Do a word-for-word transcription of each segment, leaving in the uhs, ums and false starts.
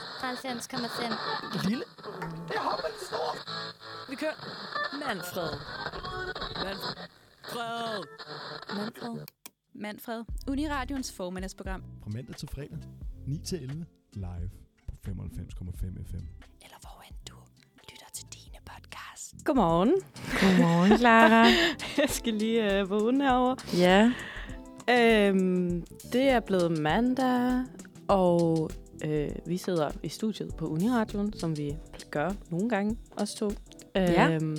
halvfems komma fem. Lille? Det hopper det store. Vi kører. Manfred. Manfred. Manfred. Manfred. Uniradions formiddagsprogram. Fra mandag til fredag. ni til elleve. Live på femoghalvfems komma fem F M. Eller hvorhen du lytter til dine podcast. Godmorgen. Godmorgen, Clara. Jeg skal lige uh, vågne herovre. Ja. Øhm, det er blevet mandag, og øh, vi sidder i studiet på Uniradion, som vi gør nogle gange, os to. Ja. Øhm,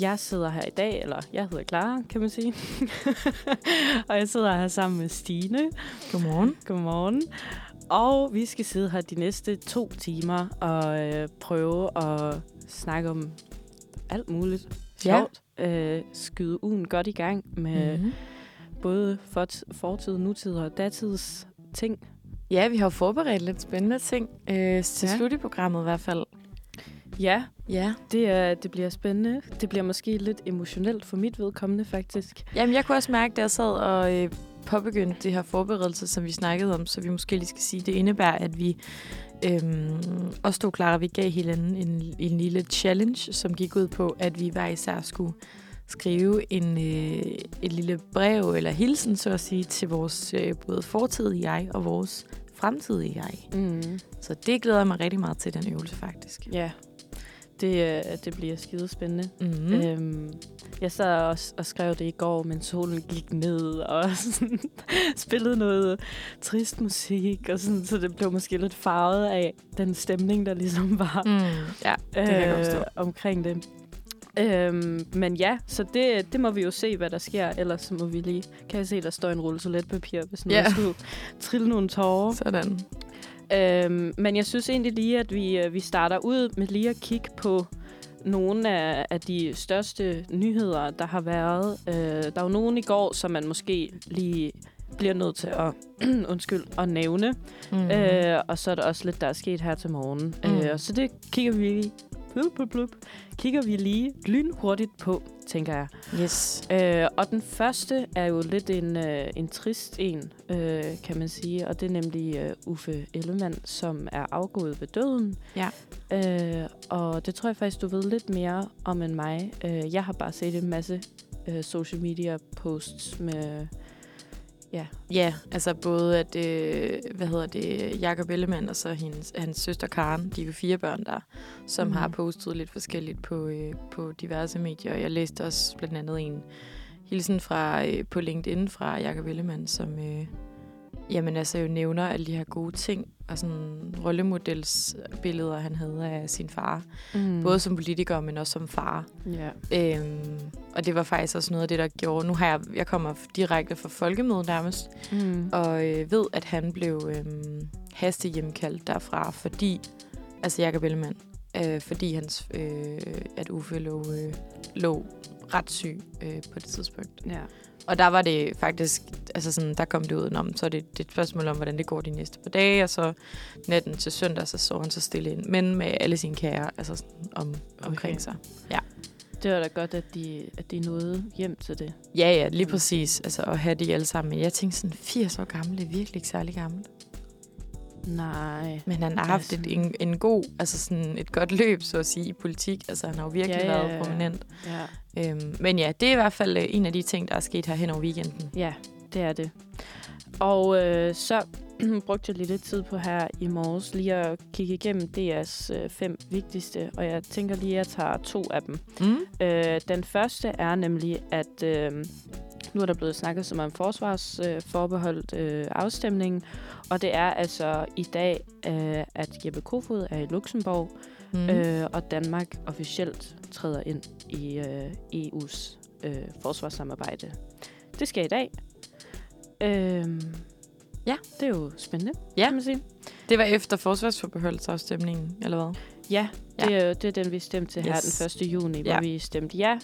jeg sidder her i dag, eller jeg hedder Clara, kan man sige. Og jeg sidder her sammen med Stine. Godmorgen. Godmorgen. Og vi skal sidde her de næste to timer og øh, prøve at snakke om alt muligt. Sjovt. Ja. Øh, skyde ugen godt i gang med... Mm-hmm. Både fortid, nutid og datids ting. Ja, vi har forberedt lidt spændende ting øh, til ja. slut i programmet i hvert fald. Ja, ja. Det, er, det bliver spændende. Det bliver måske lidt emotionelt for mit vedkommende, faktisk. Jamen, jeg kunne også mærke, da jeg sad og øh, påbegyndte det her forberedelse, som vi snakkede om, så vi måske lige skal sige, det indebærer, at vi øhm, også stod klar, og vi gav hinanden en, en lille challenge, som gik ud på, at vi hver især skulle... skrive en, øh, et lille brev eller hilsen, så at sige, til vores øh, både fortidige jeg og vores fremtidige jeg. Mm. Så det glæder jeg mig rigtig meget til, den øvelse faktisk. Ja, det, det bliver skidespændende. Mm. Øhm, jeg sad også og skrev det i går, men solen gik ned og spillede noget trist musik, og sådan, så det blev måske lidt farvet af den stemning, der ligesom var mm. ja, det kan jeg forstå. øh, omkring det. Øhm, men ja, så det, det må vi jo se, hvad der sker. Ellers må vi lige... Kan jeg se, der står en rulle toiletpapir, hvis yeah. noget skulle trille nogle tårer. Sådan. Øhm, men jeg synes egentlig lige, at vi, vi starter ud med lige at kigge på nogle af, af de største nyheder, der har været. Øh, der var nogen i går, som man måske lige bliver nødt til at, undskyld, at nævne. Mm. Øh, og så er der også lidt, der er sket her til morgen. Mm. Øh, så det kigger vi lige... Blup, blup, blup. Kigger vi lige lynhurtigt på, tænker jeg. Yes. Øh, og den første er jo lidt en, øh, en trist en, øh, kan man sige. Og det er nemlig øh, Uffe Ellemann, som er afgået ved døden. Ja. Øh, og det tror jeg faktisk, du ved lidt mere om end mig. Øh, jeg har bare set en masse øh, social media posts med... Ja, yeah. altså både at, øh, hvad hedder det, Jacob Ellemann og så hendes, hans søster Karen, de er jo fire børn der, som mm-hmm. har postet lidt forskelligt på, øh, på diverse medier. Jeg læste også blandt andet en hilsen fra, øh, på LinkedIn fra Jacob Ellemann, som øh, jamen altså jo nævner alle de her gode ting og sådan rollemodelsbilleder, han havde af sin far. Mm. Både som politiker, men også som far. Yeah. Øhm, og det var faktisk også noget af det, der gjorde... Nu har jeg, jeg kommer direkte fra folkemødet nærmest, mm. og øh, ved, at han blev øhm, hastehjemkaldt derfra, fordi... Altså Jacob Ellemann. Øh, fordi hans, øh, at Uffe lå, øh, lå ret syg øh, på det tidspunkt. Ja. Yeah. Og der var det faktisk, altså sådan, der kom det ud om, så er det, det er et spørgsmål om, hvordan det går de næste par dage, og så natten til søndag, så så han så stille ind, men med alle sine kære, altså sådan, om, omkring okay. sig. Ja. Det var da godt, at de, at de nåede hjem til det. Ja, ja, lige præcis, altså at have de alle sammen. Men jeg tænkte sådan, firs år gammel er virkelig ikke særlig gammel. Nej. Men han har haft et, en, en god, altså sådan et godt løb, så at sige, i politik. Altså, han har jo virkelig ja, ja, ja. været prominent. Ja. Øhm, men ja, det er i hvert fald en af de ting, der er sket her hen over weekenden. Ja, det er det. Og øh, så brugte jeg lidt tid på her i morges lige at kigge igennem D R's øh, fem vigtigste, og jeg tænker lige, at jeg tager to af dem. Mm. Øh, den første er nemlig, at øh, nu er der blevet snakket som om forsvarsforbeholdt øh, øh, afstemningen, og det er altså i dag, øh, at Jeppe Kofod er i Luxembourg, mm. øh, og Danmark officielt træder ind i øh, E U's øh, forsvarssamarbejde. Det sker i dag. Øh, ja, det er jo spændende, ja. kan man sige. Det var efter forsvarsforbeholdsafstemningen, eller hvad? Ja, det, ja. Er, det er den, vi stemte til her yes. den første juni, hvor ja. vi stemte ja.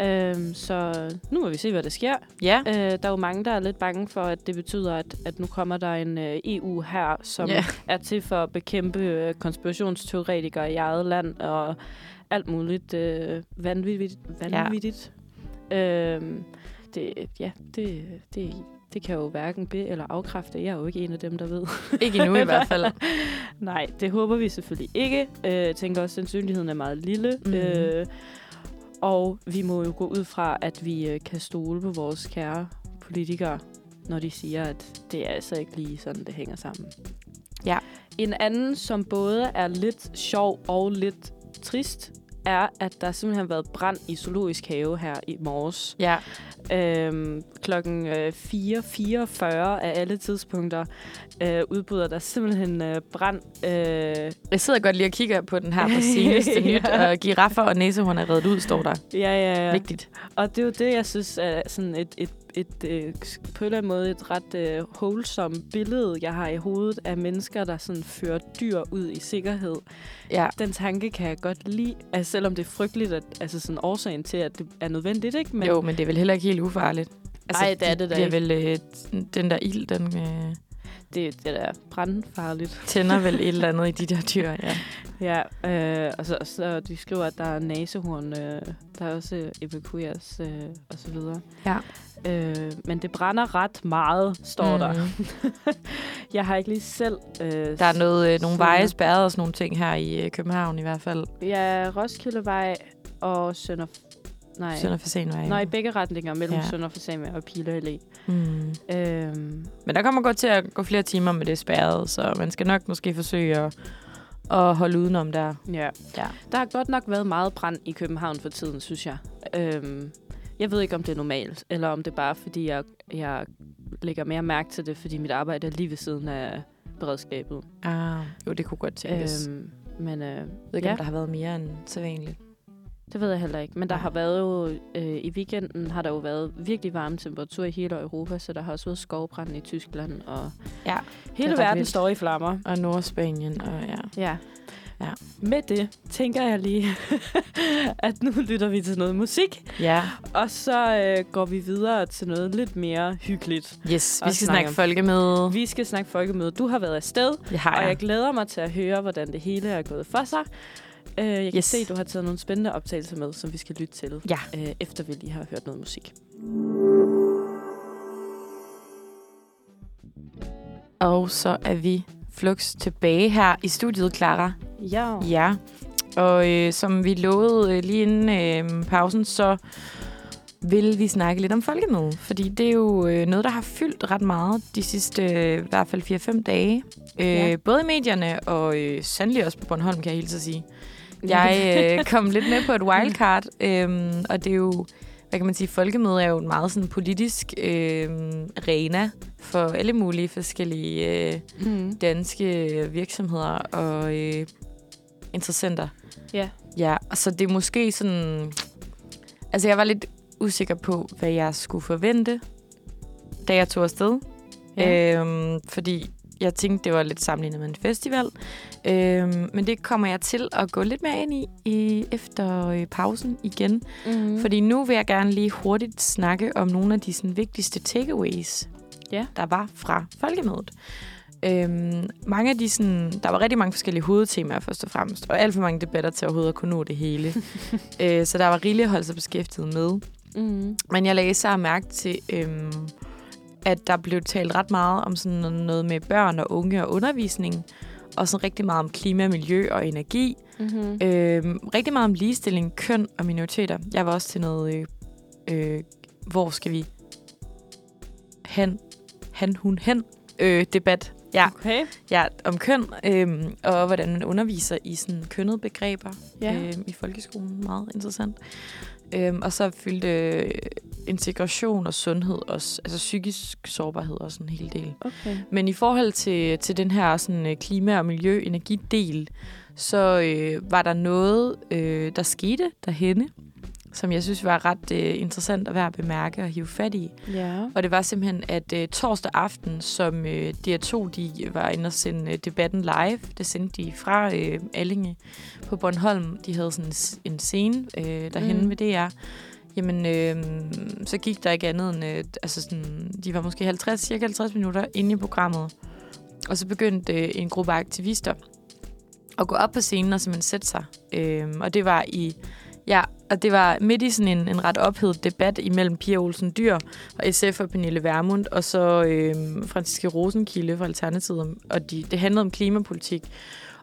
Øhm, så nu må vi se, hvad der sker. Ja. Øh, der er jo mange, der er lidt bange for, at det betyder, at, at nu kommer der en øh, E U her, som yeah. er til for at bekæmpe øh, konspirationsteoretikere i eget land og alt muligt øh, vanvittigt. vanvittigt. Ja. Øhm, det, ja, det, det, Det kan jo hverken be- eller afkræfte. Jeg er jo ikke en af dem, der ved. Ikke endnu i hvert fald. Nej, det håber vi selvfølgelig ikke. Jeg tænker også, at sandsynligheden er meget lille. Mm. Øh, og vi må jo gå ud fra, at vi kan stole på vores kære politikere, når de siger, at det er altså ikke lige sådan, det hænger sammen. Ja. En anden, som både er lidt sjov og lidt trist, er, at der simpelthen har været brand i Zoologisk Have her i morges. Ja. Øhm, klokken fire fireogfyrre af alle tidspunkter øh, udbryder der simpelthen øh, brand. Øh. Jeg sidder godt lige og kigger på den her på seneste ja. Nyt, og giraffer og næsehorn er reddet ud, står der. Ja, ja, ja. Vigtigt. Og det er jo det, jeg synes er sådan et... et Et, øh, på en eller anden måde et ret øh, wholesome billede, jeg har i hovedet af mennesker, der sådan fører dyr ud i sikkerhed. Ja. Den tanke kan jeg godt lide, altså, selvom det er frygteligt, at, altså sådan årsagen til, at det er nødvendigt, ikke? Men, jo, men det er vel heller ikke helt ufarligt. Altså, nej, det er det da det er vel øh, den der ild, den... Øh, det, det er brandfarligt. Tænder vel et eller andet i de der dyr, ja. Ja, øh, og så, så de skriver, at der er næsehorn, øh, der er også evakueres øh, og så videre. Ja. Øh, men det brænder ret meget, står mm. der. Jeg har ikke lige selv... Øh, der er noget, øh, nogle veje spærret og sådan nogle ting her i øh, København i hvert fald. Ja, Roskildevej og Sønder... Nej, Sønder Fasanvej. Nej, i begge retninger mellem ja. Sønder Fasanvej og Pile Allé. Mm. Øhm. Men der kommer godt til at gå flere timer med det spærret, så man skal nok måske forsøge at... og holde udenom der. Ja. Ja. Der har godt nok været meget brand i København for tiden, synes jeg. Øhm, jeg ved ikke, om det er normalt, eller om det er bare, fordi jeg, jeg lægger mere mærke til det, fordi mit arbejde er lige ved siden af beredskabet. Ah, jo, det kunne godt tænkes. Øhm, men øh, jeg ved ikke, ja. Om der har været mere end sædvanligt. Det ved jeg heller ikke, men der har været jo, øh, i weekenden har der jo været virkelig varme temperaturer i hele Europa, så der har også været skovbranden i Tyskland, og ja, hele verden vildt. Står i flammer. Og Nordspanien, og ja. Ja. Ja. Med det tænker jeg lige, at nu lytter vi til noget musik, ja. Og så øh, går vi videre til noget lidt mere hyggeligt. Yes, vi skal snakke folkemøde. Vi skal snakke folkemøde. Du har været afsted, jeg har, ja. Og jeg glæder mig til at høre, hvordan det hele er gået for sig. Uh, jeg kan yes. se, at du har taget nogle spændende optagelser med, som vi skal lytte til, ja. uh, efter vi lige har hørt noget musik. Og så er vi fluks tilbage her i studiet, Clara. Ja. Ja. Og øh, som vi lovede øh, lige inden øh, pausen, så vil vi snakke lidt om folkemøde. Fordi det er jo øh, noget, der har fyldt ret meget de sidste øh, i hvert fald fire fem dage. Øh, ja. Både i medierne og øh, sandelig også på Bornholm, kan jeg hilse at sige. Jeg øh, kom lidt med på et wildcard, øh, og det er jo, hvad kan man sige, folkemøde er jo en meget sådan politisk øh, arena for alle mulige forskellige øh, mm. danske virksomheder og øh, interessenter. Ja. Ja, så det er måske sådan... Altså, jeg var lidt usikker på, hvad jeg skulle forvente, da jeg tog afsted. Ja. Øh, fordi... Jeg tænkte, det var lidt sammenlignet med en festival. Øhm, men det kommer jeg til at gå lidt mere ind i, i efter øh, pausen igen. Mm-hmm. Fordi nu vil jeg gerne lige hurtigt snakke om nogle af de sådan, vigtigste takeaways, yeah. der var fra folkemødet. Øhm, mange af de, sådan, der var rigtig mange forskellige hovedtemaer først og fremmest, og alt for mange debatter til overhovedet at kunne nå det hele. øh, så der var rigeligt at holde sig beskæftiget med. Mm-hmm. Men jeg lagde så mærke til... Øhm, at der blev talt ret meget om sådan noget med børn og unge og undervisning, og sådan rigtig meget om klima, miljø og energi. Mm-hmm. Øhm, rigtig meget om ligestilling, køn og minoriteter. Jeg var også til noget, øh, øh, hvor skal vi hen, han, hun, hen, øh, debat. Ja. Okay. Ja, om køn, øh, og hvordan man underviser i sådan kønnede begreber yeah. øh, i folkeskolen. Meget interessant. Øhm, og så fyldte øh, integration og sundhed også, altså psykisk sårbarhed også en hel del. Okay. Men i forhold til, til den her sådan, klima- og miljø-energidel, så øh, var der noget, øh, der skete derhenne, som jeg synes var ret øh, interessant at være at bemærke og hive fat i. Yeah. Og det var simpelthen, at øh, torsdag aften, som øh, D R to de var inde og sende øh, debatten live, det sendte de fra øh, Allinge på Bornholm. De havde sådan en, en scene øh, derhenne mm. ved D R. Jamen, øh, så gik der ikke andet end, øh, altså sådan, de var måske halvtreds, cirka halvtreds minutter inde i programmet. Og så begyndte øh, en gruppe aktivister at gå op på scenen og simpelthen sætte sig. Øh, og det var i... Ja, Og det var midt i sådan en, en ret ophedet debat imellem Pia Olsen Dyhr fra S F og Pernille Vermund, og så øh, Franciska Rosenkilde fra Alternativet. Og de, det handlede om klimapolitik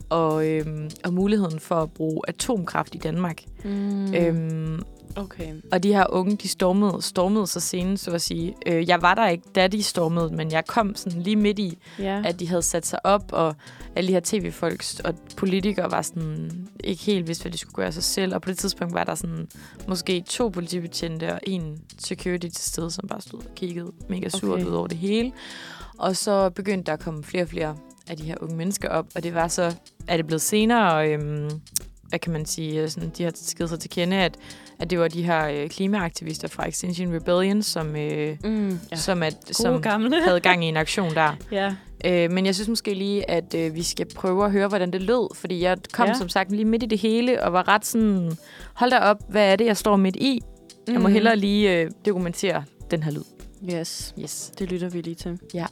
og, øh, og muligheden for at bruge atomkraft i Danmark. Mm. Øhm, okay. Og de her unge, de stormede, stormede sig senest, så at sige. Øh, jeg var der ikke, da de stormede, men jeg kom sådan lige midt i, yeah. at de havde sat sig op, og alle de her tv-folk og politikere var sådan ikke helt vidste, hvad de skulle gøre sig selv. Og på det tidspunkt var der sådan måske to politibetjente og en security til stede, som bare stod og kiggede mega surt okay. ud over det hele. Og så begyndte der at komme flere og flere af de her unge mennesker op, og det var så, er det blevet senere, og øhm, hvad kan man sige, sådan, de har skidt sig til kende, at, at det var de her øh, klimaaktivister fra Extinction Rebellion, som, øh, mm, ja. som, at, som havde gang i en aktion der. ja. øh, men jeg synes måske lige, at øh, vi skal prøve at høre, hvordan det lød, fordi jeg kom ja. som sagt lige midt i det hele, og var ret sådan, hold da op, hvad er det, jeg står midt i? Mm. Jeg må hellere lige øh, dokumentere den her lyd. Yes. yes, det lytter vi lige til. Ja.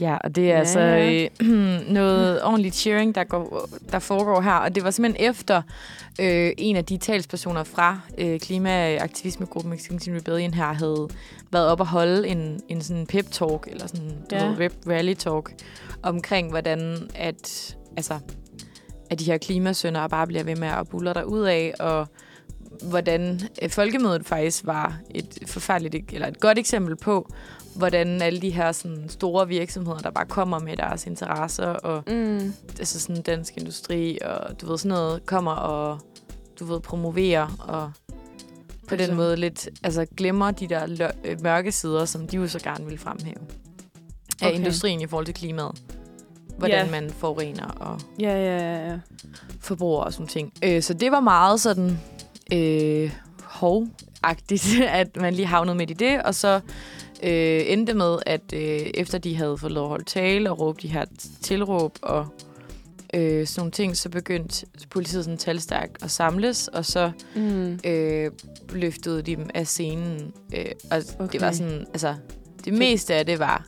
Ja, og det er ja. altså øh, noget ordentligt cheering, der, går, der foregår her. Og det var simpelthen efter øh, en af de talspersoner fra øh, klimaaktivismegruppen Extinction Rebellion her havde været op og holde en, en sådan pep-talk, eller sådan ja. en rally-talk, omkring hvordan at, altså, at de her klimasyndere bare bliver ved med at bulle derudad, og hvordan øh, folkemødet faktisk var et forfærdeligt, eller et godt eksempel på, hvordan alle de her sådan, store virksomheder, der bare kommer med deres interesser, og mm. altså sådan Dansk Industri, og du ved, sådan noget kommer og du ved, promoverer, og på altså. den måde lidt altså, glemmer de der lø- mørke sider, som de jo så gerne vil fremhæve okay. af industrien i forhold til klimaet. Hvordan yeah. man forurener og yeah, yeah, yeah. forbruger og sådan ting. Øh, så det var meget sådan øh, hovagtigt, at man lige havnede midt i det, og så Øh, endte med, at øh, efter de havde fået lov at holde tale og råbe de her tilråb og øh, sådan nogle ting, så begyndte politiet sådan talstærkt at samles, og så mm. øh, løftede de dem af scenen. Øh, og okay. det var sådan, altså, det meste af det var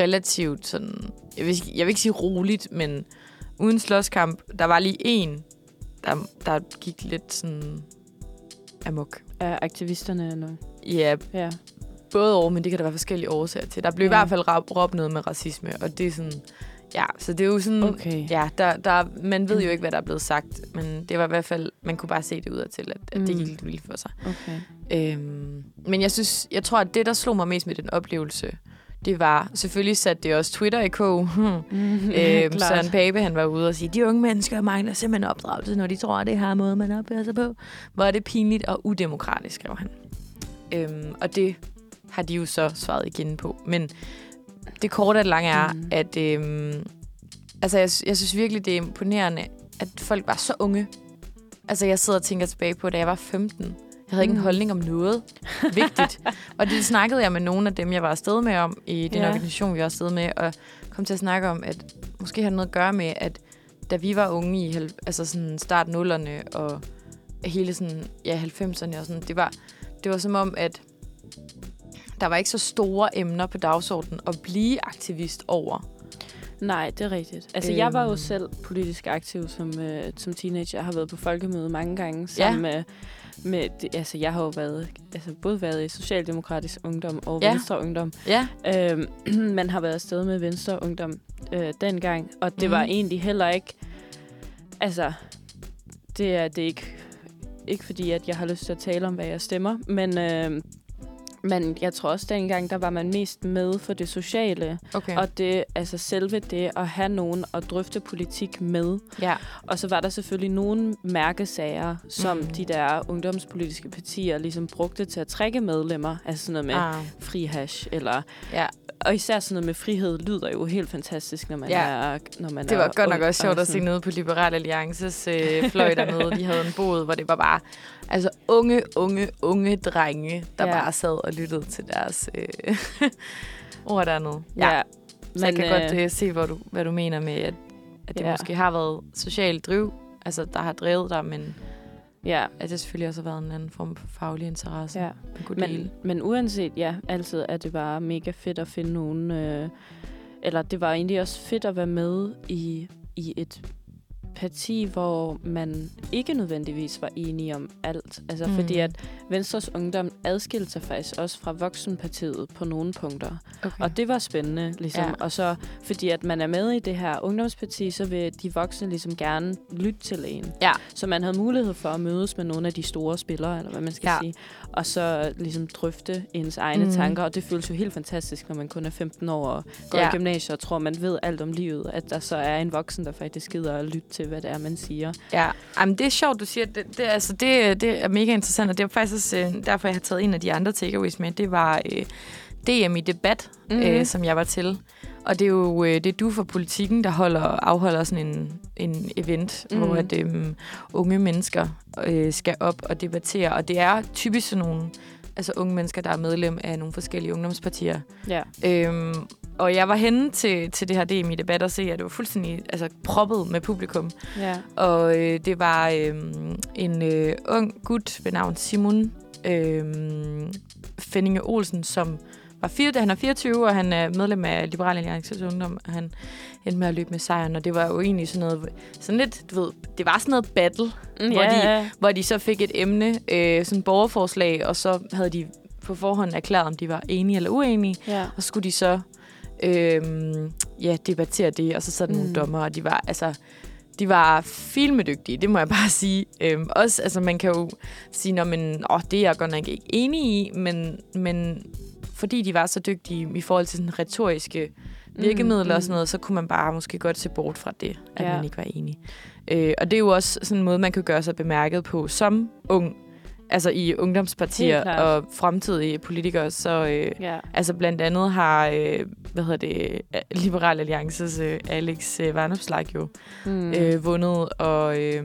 relativt sådan, jeg vil, jeg vil ikke sige roligt, men uden slåskamp, der var lige en, der, der gik lidt sådan amok. Er aktivisterne eller noget? Ja. Ja. Både over, men det kan der være forskellige årsager til. Der blev ja. i hvert fald råbt rab- noget med racisme, og det er sådan, ja, så det er jo sådan, okay. ja, der, der, man ved jo ikke, hvad der er blevet sagt, men det var i hvert fald, man kunne bare se det udadtil, at, at mm. det gik lidt vildt for sig. Okay. Øhm, men jeg synes, jeg tror, at det, der slog mig mest med den oplevelse, det var, selvfølgelig satte det også Twitter i kog. Mm, øhm, Søren Pape, han var ude og sige, de unge mennesker mangler simpelthen opdragelse, når de tror, at det her måde, man opfører sig på. Hvor er det pinligt og udemokratisk, skrev han. Øhm, og det har de jo så svaret igen på. Men det korte og det lange er, mm. at øhm, altså, jeg, jeg synes virkelig, det er imponerende, at folk var så unge. Altså, jeg sidder og tænker tilbage på, da jeg var femten. Jeg havde mm. ikke en holdning om noget vigtigt. Og det snakkede jeg med nogle af dem, jeg var afsted med om, i den ja. organisation, vi var afsted med, og kom til at snakke om, at måske har det noget at gøre med, at da vi var unge i altså sådan start nullerne og hele sådan, ja, halvfemserne, og sådan, det, var, det var som om, at der var ikke så store emner på dagsordenen at blive aktivist over. Nej, det er rigtigt. Altså, øhm. jeg var jo selv politisk aktiv som, øh, som teenager. Jeg har været på folkemøde mange gange. Sammen ja. med, med det, altså, jeg har jo været, altså, både været i Socialdemokratisk Ungdom og ja. Venstre Ungdom. Ja. Øhm, man har været afsted med Venstre Ungdom øh, dengang, og det mm. var egentlig heller ikke... Altså, det er det ikke, ikke fordi, at jeg har lyst til at tale om, hvad jeg stemmer, men... Øh, Men jeg tror også, dengang, der var man mest med for det sociale. Okay. Og det, altså selve det at have nogen at drøfte politik med. Ja. Og så var der selvfølgelig nogle mærkesager, som mm. de der ungdomspolitiske partier ligesom brugte til at trække medlemmer. Altså sådan noget med ah. frihash. Eller, ja. Og især sådan noget med frihed lyder jo helt fantastisk, når man ja. er når man det var er godt nok også sjovt og at se nede på Liberal Alliances øh, fløj dernede. De havde en bod, hvor det var bare altså unge, unge, unge drenge, der ja. bare sad og lyttede til deres øh, ord dernede. Ja. ja, Men, så jeg kan øh, godt øh, se, hvor du, hvad du mener med, at, at det ja. måske har været socialt driv, altså der har drevet dig, men ja. at det selvfølgelig også har været en anden form for faglig interesse. Ja. Men, men uanset, ja, altid er det bare mega fedt at finde nogen, øh, eller det var egentlig også fedt at være med i, i et parti, hvor man ikke nødvendigvis var enige om alt. Altså mm. fordi at Venstres Ungdom adskilte sig faktisk også fra Voksenpartiet på nogle punkter. Okay. Og det var spændende, ligesom. Ja. Og så fordi at man er med i det her ungdomsparti, så vil de voksne ligesom gerne lytte til en. Ja. Så man havde mulighed for at mødes med nogle af de store spillere, eller hvad man skal ja. sige. Og så ligesom drøfte ens egne mm. tanker. Og det føles jo helt fantastisk, når man kun er femten år og går ja. i gymnasiet og tror, man ved alt om livet. At der så er en voksen, der faktisk gider at lytte til, hvad det er, man siger. Ja, jamen, det er sjovt, du siger. Det, det, altså, det, det er mega interessant, og det er faktisk også, derfor, jeg har taget en af de andre takeaways med. Det var øh, D M i debat, mm. øh, som jeg var til. Og det er jo øh, det er du fra Politikken, der holder, afholder sådan en, en event, mm. hvor at, øh, unge mennesker øh, skal op og debattere. Og det er typisk sådan nogle altså, unge mennesker, der er medlem af nogle forskellige ungdomspartier. Ja. Øhm, Og jeg var henne til, til det her D M i debat og se, at det var fuldstændig altså, proppet med publikum. Ja. Og øh, det var øh, en øh, ung gut ved navn Simon øh, Fendinge Olsen, som var fire, han er fireogtyve, og han er medlem af Liberal Alliances Ungdom, og han endte med at løbe med sejren. Og det var jo egentlig sådan noget, sådan lidt, du ved, det var sådan noget battle, mm, hvor, yeah. de, hvor de så fik et emne, øh, sådan et borgerforslag, og så havde de på forhånd erklæret, om de var enige eller uenige, yeah. og så skulle de så Øhm, ja, debattere det, og så sad mm. nogle dommer, og de var, altså, de var filmedygtige, det må jeg bare sige. Øhm, også, altså, man kan jo sige, nå, men, åh, det er jeg godt nok ikke enig i, men, men fordi de var så dygtige i forhold til sådan retoriske virkemidler mm. og sådan noget, så kunne man bare måske godt se bort fra det, at ja. man ikke var enig. Øh, og det er jo også sådan en måde, man kan gøre sig bemærket på som ung, altså i ungdomspartier og fremtidige politikere, så øh, ja. altså blandt andet har øh, hvad hedder det Liberal Alliances øh, Alex øh, Varnopslag jo mm. øh, vundet og øh,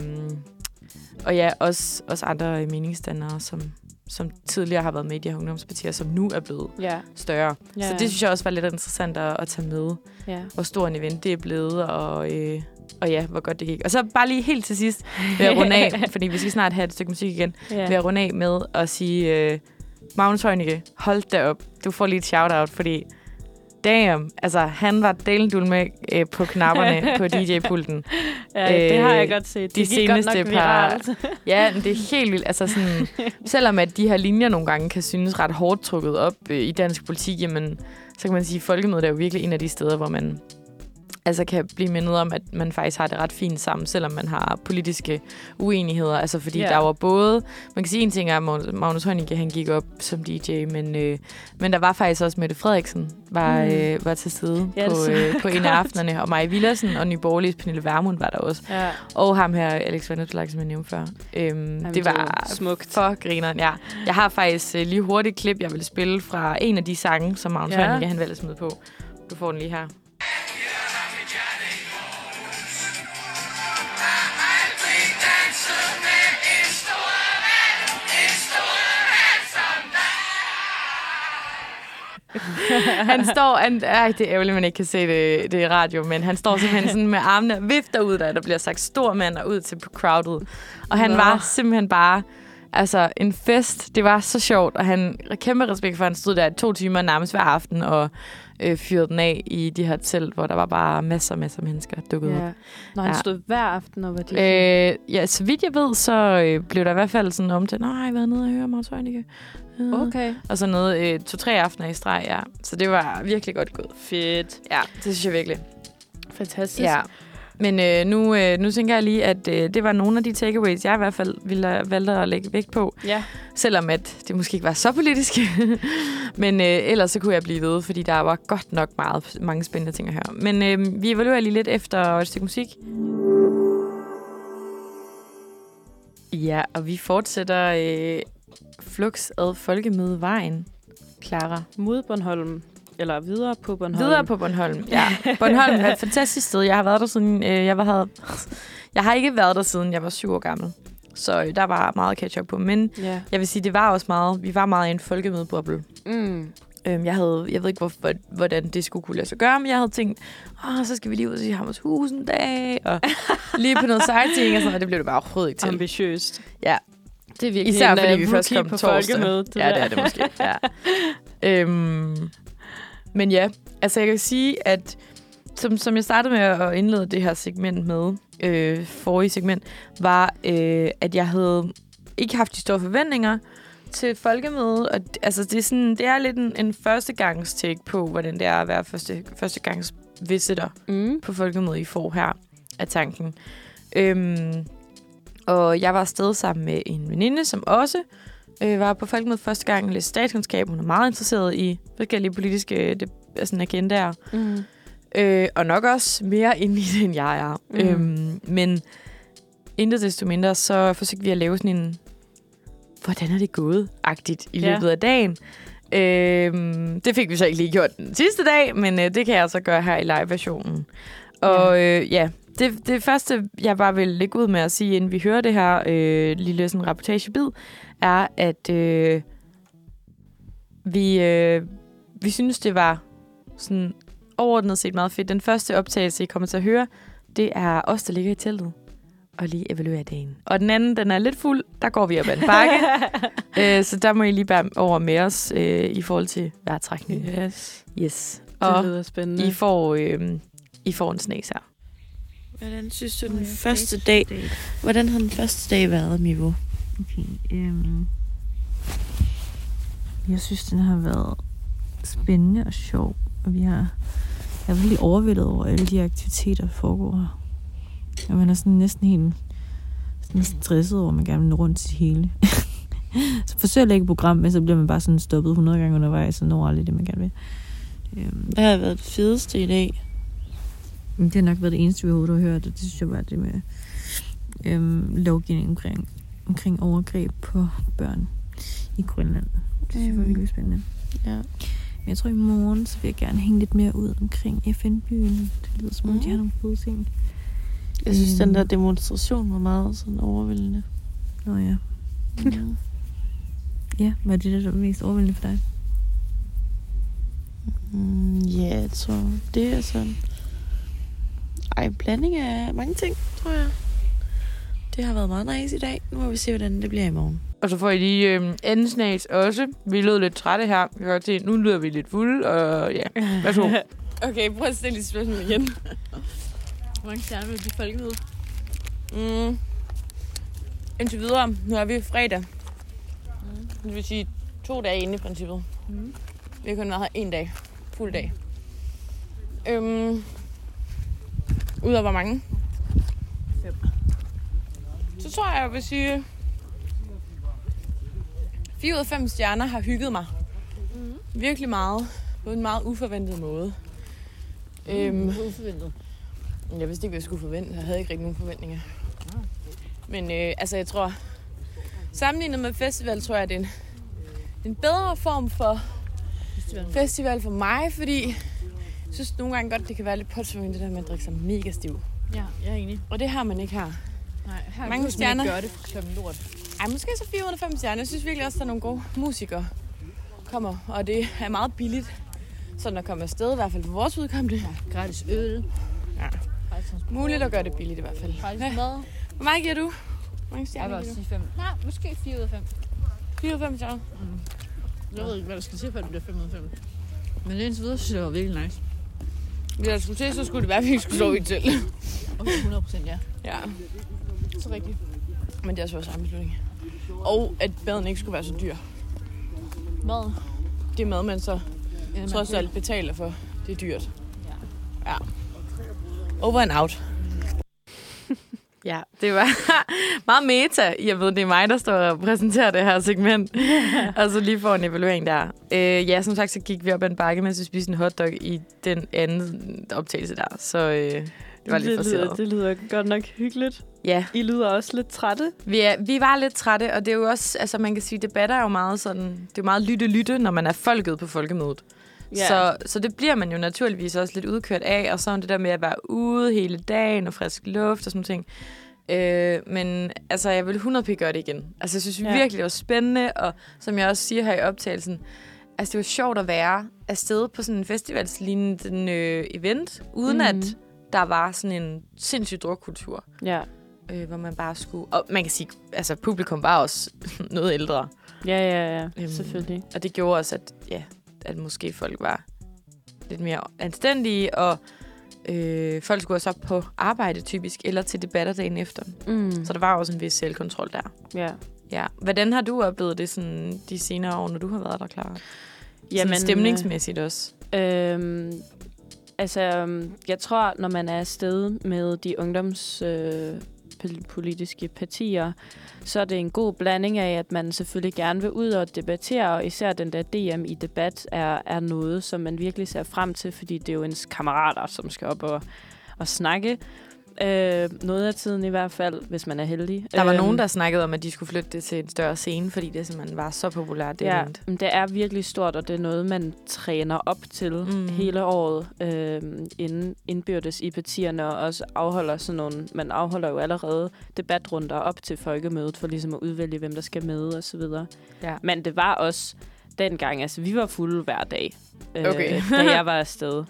og ja også også andre meningsdannere som som tidligere har været med i de her ungdomspartier, som nu er blevet ja. større. Ja. Så det synes jeg også var lidt interessant at, at tage med. Ja. Hvor stor en event det er blevet og øh, og ja, hvor godt det gik. Og så bare lige helt til sidst ved at runde af, fordi vi skal snart have et stykke musik igen, yeah. ved at runde af med at sige, øh, Magnus Heunicke, hold da op. Du får lige et shout-out, fordi damn, altså han var delendul med øh, på knapperne på D J-pulten. Ja, øh, det har jeg godt set. Det de gik seneste godt nok viralt. Par, ja, det er helt vildt. Altså sådan, selvom at de her linjer nogle gange kan synes ret hårdt trukket op øh, i dansk politik, jamen, så kan man sige, at folkemødet er jo virkelig en af de steder, hvor man altså kan blive mindet om, at man faktisk har det ret fint sammen, selvom man har politiske uenigheder. Altså fordi yeah. der var både, man kan sige en ting er, at Magnus Heunicke, han gik op som D J, men, øh, men der var faktisk også Mette Frederiksen, var, mm. øh, var til stede yes. på, øh, på en af aftenerne. Og Maj Villersen og Nye Borgerliges Pernille Vermund var der også. Ja. Og ham her, Alex Varnopslag, som jeg nævnte før. Øhm, det var smukt. For grineren, ja. Jeg har faktisk øh, lige hurtigt klip, jeg ville spille fra en af de sange, som Magnus ja. Heunicke, han valgte at smide på. Du får den lige her. Han står, han, ej, det er ærgerligt, man ikke kan se det, det i radio, men han står simpelthen sådan med armene og vifter ud, der der bliver sagt stor mand og ud til på crowdet. Og han Nå. var simpelthen bare altså en fest. Det var så sjovt, og han kæmpe respekt for, han stod der i to timer nærmest hver aften og øh, fyrede den af i de her telt, hvor der var bare masser og masser af mennesker dukket ja. op. Når han ja. stod hver aften og var det? Øh, ja, så vidt jeg ved, så øh, blev der i hvert fald sådan om til, nej, jeg har været nede og høre Magnus Heunicke. Okay. Og så noget øh, to-tre aftener i streg, ja. Så det var virkelig godt gået. Fedt. Ja, det synes jeg virkelig. Fantastisk. Ja. Men øh, nu, øh, nu tænker jeg lige, at øh, det var nogle af de takeaways, jeg i hvert fald ville valgte at lægge vægt på. Ja. Selvom at det måske ikke var så politisk. Men øh, ellers så kunne jeg blive ved, fordi der var godt nok meget, mange spændende ting at høre. Men øh, vi evaluerer lige lidt efter et stykke musik. Ja, og vi fortsætter Øh, Flux ad Folkemødevejen, Clara. Mod Bornholm, eller videre på Bornholm. Videre på Bornholm, ja. Bornholm er et fantastisk sted. Jeg har været der siden, øh, jeg, var, havde, jeg har ikke været der siden, jeg var syv år gammel. Så øh, der var meget catch-up på. Men yeah. jeg vil sige, det var også meget, vi var meget i en folkemødeboble. Mm. Jeg havde, jeg ved ikke, hvor, hvordan det skulle kunne lade sig gøre, men jeg havde tænkt, åh, så skal vi lige ud og se Hammershus en dag, og lige på noget sightseeing, og sådan noget. Det blev det bare overhovedet ikke til. Ambitiøst. Ja. Det er virkelig især en, fordi vi først kom på torsdag. Det ja, det er det måske. Ja. øhm, men ja, altså jeg kan sige, at som, som jeg startede med at indlede det her segment med, øh, forrige segment, var, øh, at jeg havde ikke haft de store forventninger til folkemødet, og altså, det, er sådan, det er lidt en, en førstegangs-take på, hvordan det er at være første, førstegangs-visitor mm. på folkemødet, I får her af tanken. Øhm, og jeg var afsted sammen med en veninde, som også øh, var på folkemødet første gang og læste statskundskab. Hun er meget interesseret i forskellige politiske det, sådan agendaer, mm. øh, og nok også mere inde i det, end jeg er. Mm. Øhm, men intet desto mindre, så forsøgte vi at lave sådan en hvordan er det gået-agtigt i løbet ja. af dagen. Øhm, det fik vi så ikke lige gjort den sidste dag, men øh, det kan jeg så gøre her i live-versionen. Og ja, øh, ja det, det første, jeg bare vil lægge ud med at sige, inden vi hører det her øh, lille sådan, rapportagebid, er, at øh, vi, øh, vi synes, det var sådan, overordnet set meget fedt. Den første optagelse, I kommer til at høre, det er os, der ligger i teltet og lige evaluere dagen. Og den anden, den er lidt fuld. Der går vi op ad en bakke. Æ, så der må I lige bære over med os øh, i forhold til vejrtrækningen. Yes. Yes. Og det lyder spændende. I får, øh, I får en snes her. Hvordan synes du, den okay. første dag... Hvordan har den første dag været, Mivo? Okay, øhm, jeg synes, den har været spændende og sjov. Og vi har... Jeg er virkelig overvældet over alle de aktiviteter, der foregår her. Og man er sådan næsten helt sådan stresset over, man gerne vil nå rundt til hele. Så forsøger at lægge et program med, så bliver man bare sådan stoppet hundrede gange undervejs, så når aldrig det, man gerne vil. Øhm, Hvad har været det fedeste i dag? Det har nok været det eneste, vi overhovedet har hørt, og det synes jeg bare, det med øhm, lovgivning omkring, omkring overgreb på børn i Grønland. Det synes jeg var virkelig spændende. Ja. Men jeg tror, i morgen, så vil jeg gerne hænge lidt mere ud omkring F N-byen. Det lyder som om, mm. de har nogle fede ting. Jeg synes, den der demonstration var meget sådan overvældende. Nå ja. Ja, ja var det det, der var mest overvældende for dig? Mm, ja, jeg tror, det er sådan... Ej, blanding af mange ting, tror jeg. Det har været meget nice i dag. Nu må vi se, hvordan det bliver i morgen. Og så får I lige øh, anden snags også. Vi lød lidt trætte her. Vi kan godt se, nu lyder vi lidt fulde, og ja, værsgo. Okay, prøv at stille et spørgsmål igen. Hvor mange stjerner vil blive folkemøde? Mm. Indtil videre. Nu er vi fredag. Mm. Det vil sige to dage inde i princippet. Mm. Vi har kun været her en dag. Fuld dag. Øhm. Ud af hvor mange? Fem. Så tror jeg, jeg vil sige... Fire ud af fem stjerner har hygget mig. Mm. Virkelig meget. På en meget uforventet måde. Mm. Øhm. Uforventet. Jeg vidste ikke, hvad jeg skulle forvente. Jeg havde ikke rigtig nogen forventninger. Men øh, altså, jeg tror... Sammenlignet med festival, tror jeg, det er en, en bedre form for festival. festival for mig. Fordi jeg synes nogle gange godt, det kan være lidt påtvunget, det der med at drikke sig mega stiv. Ja, jeg er enig. Og det har man ikke her. Nej, her mange kan stjerner. Man ikke gøre det for klokken lort. Ej, måske så fire fem stjerner. Jeg synes virkelig også, der er nogle gode musikere kommer. Og det er meget billigt, sådan at komme afsted. I hvert fald for vores udkommende. Ja, gratis øl. Ja. Muligt at gøre det billigt i hvert fald. Ja. Hvor meget giver du? Mange stjerner giver du? Jeg vil også sige fem. Nej, måske fire ud af fem. fire ud af fem stjerner? Mm. Jeg ved ikke, hvad der skal til, for at det bliver fem ud af fem. Men indtil videre, synes jeg, det var virkelig nice. Hvis der skulle til, så skulle det være, at vi ikke skulle sove i et telt. Okay, hundrede procent ja. Ja, så rigtigt. Men det er også vores egen beslutning. Og at maden ikke skulle være så dyr. Mad? Det er mad, man så ja, trods alt betaler for. Det er dyrt. Ja. Ja. Over and out. Ja, det var meget meta. Jeg ved, det er mig, der står og præsenterer det her segment. Og så lige får en evaluering der. Øh, ja, som sagt, så gik vi op ad en bakke, mens vi spiste en hotdog i den anden optagelse der. Så øh, det var lidt forstået. Det lyder godt nok hyggeligt. Ja. I lyder også lidt trætte. Vi, er, vi var lidt trætte, og det er jo også... Altså, man kan sige, debatter er jo meget sådan... Det er jo meget lytte-lytte, når man er folket på folkemødet. Yeah. Så, så det bliver man jo naturligvis også lidt udkørt af, og så det der med at være ude hele dagen og frisk luft og sådan ting. Øh, men altså, jeg vil hundrede procent gøre det igen. Altså, jeg synes yeah. virkelig, det var spændende, og som jeg også siger her i optagelsen, Altså, det var sjovt at være afsted på sådan en festivalslignende øh, event, uden mm. at der var sådan en sindssyg drukkultur. Ja. Øh, hvor man bare skulle... Og man kan sige, altså publikum var også noget ældre. Ja, ja, ja. Øhm, Selvfølgelig. Og det gjorde også, at, ja, at måske folk var lidt mere anstændige, og øh, folk skulle også op på arbejde typisk, eller til debatter dagen efter. Mm. Så der var også en vis selvkontrol der. Ja. Ja. Hvordan har du oplevet det sådan, de senere år, når du har været der, Clara? Jamen, stemningsmæssigt også. Øh, altså, jeg tror, når man er afsted med de ungdomspolitiske øh, partier, så er det en god blanding af, at man selvfølgelig gerne vil ud og debattere, og især den der D M i debat er, er noget, som man virkelig ser frem til, fordi det er jo ens kammerater, som skal op og, og snakke. Øh, noget af tiden i hvert fald, hvis man er heldig. Der var øh, nogen, der snakkede om, at de skulle flytte det til en større scene, fordi det simpelthen var så populært. Det ja, event. Det er virkelig stort, og det er noget, man træner op til mm. hele året, øh, inden indbyrdes i partierne, og også afholder sådan nogle, man afholder jo allerede debatrunder op til folkemødet, for ligesom at udvælge, hvem der skal med, og så videre. Ja. Men det var også dengang, altså vi var fulde hver dag, øh, okay. da jeg var afsted.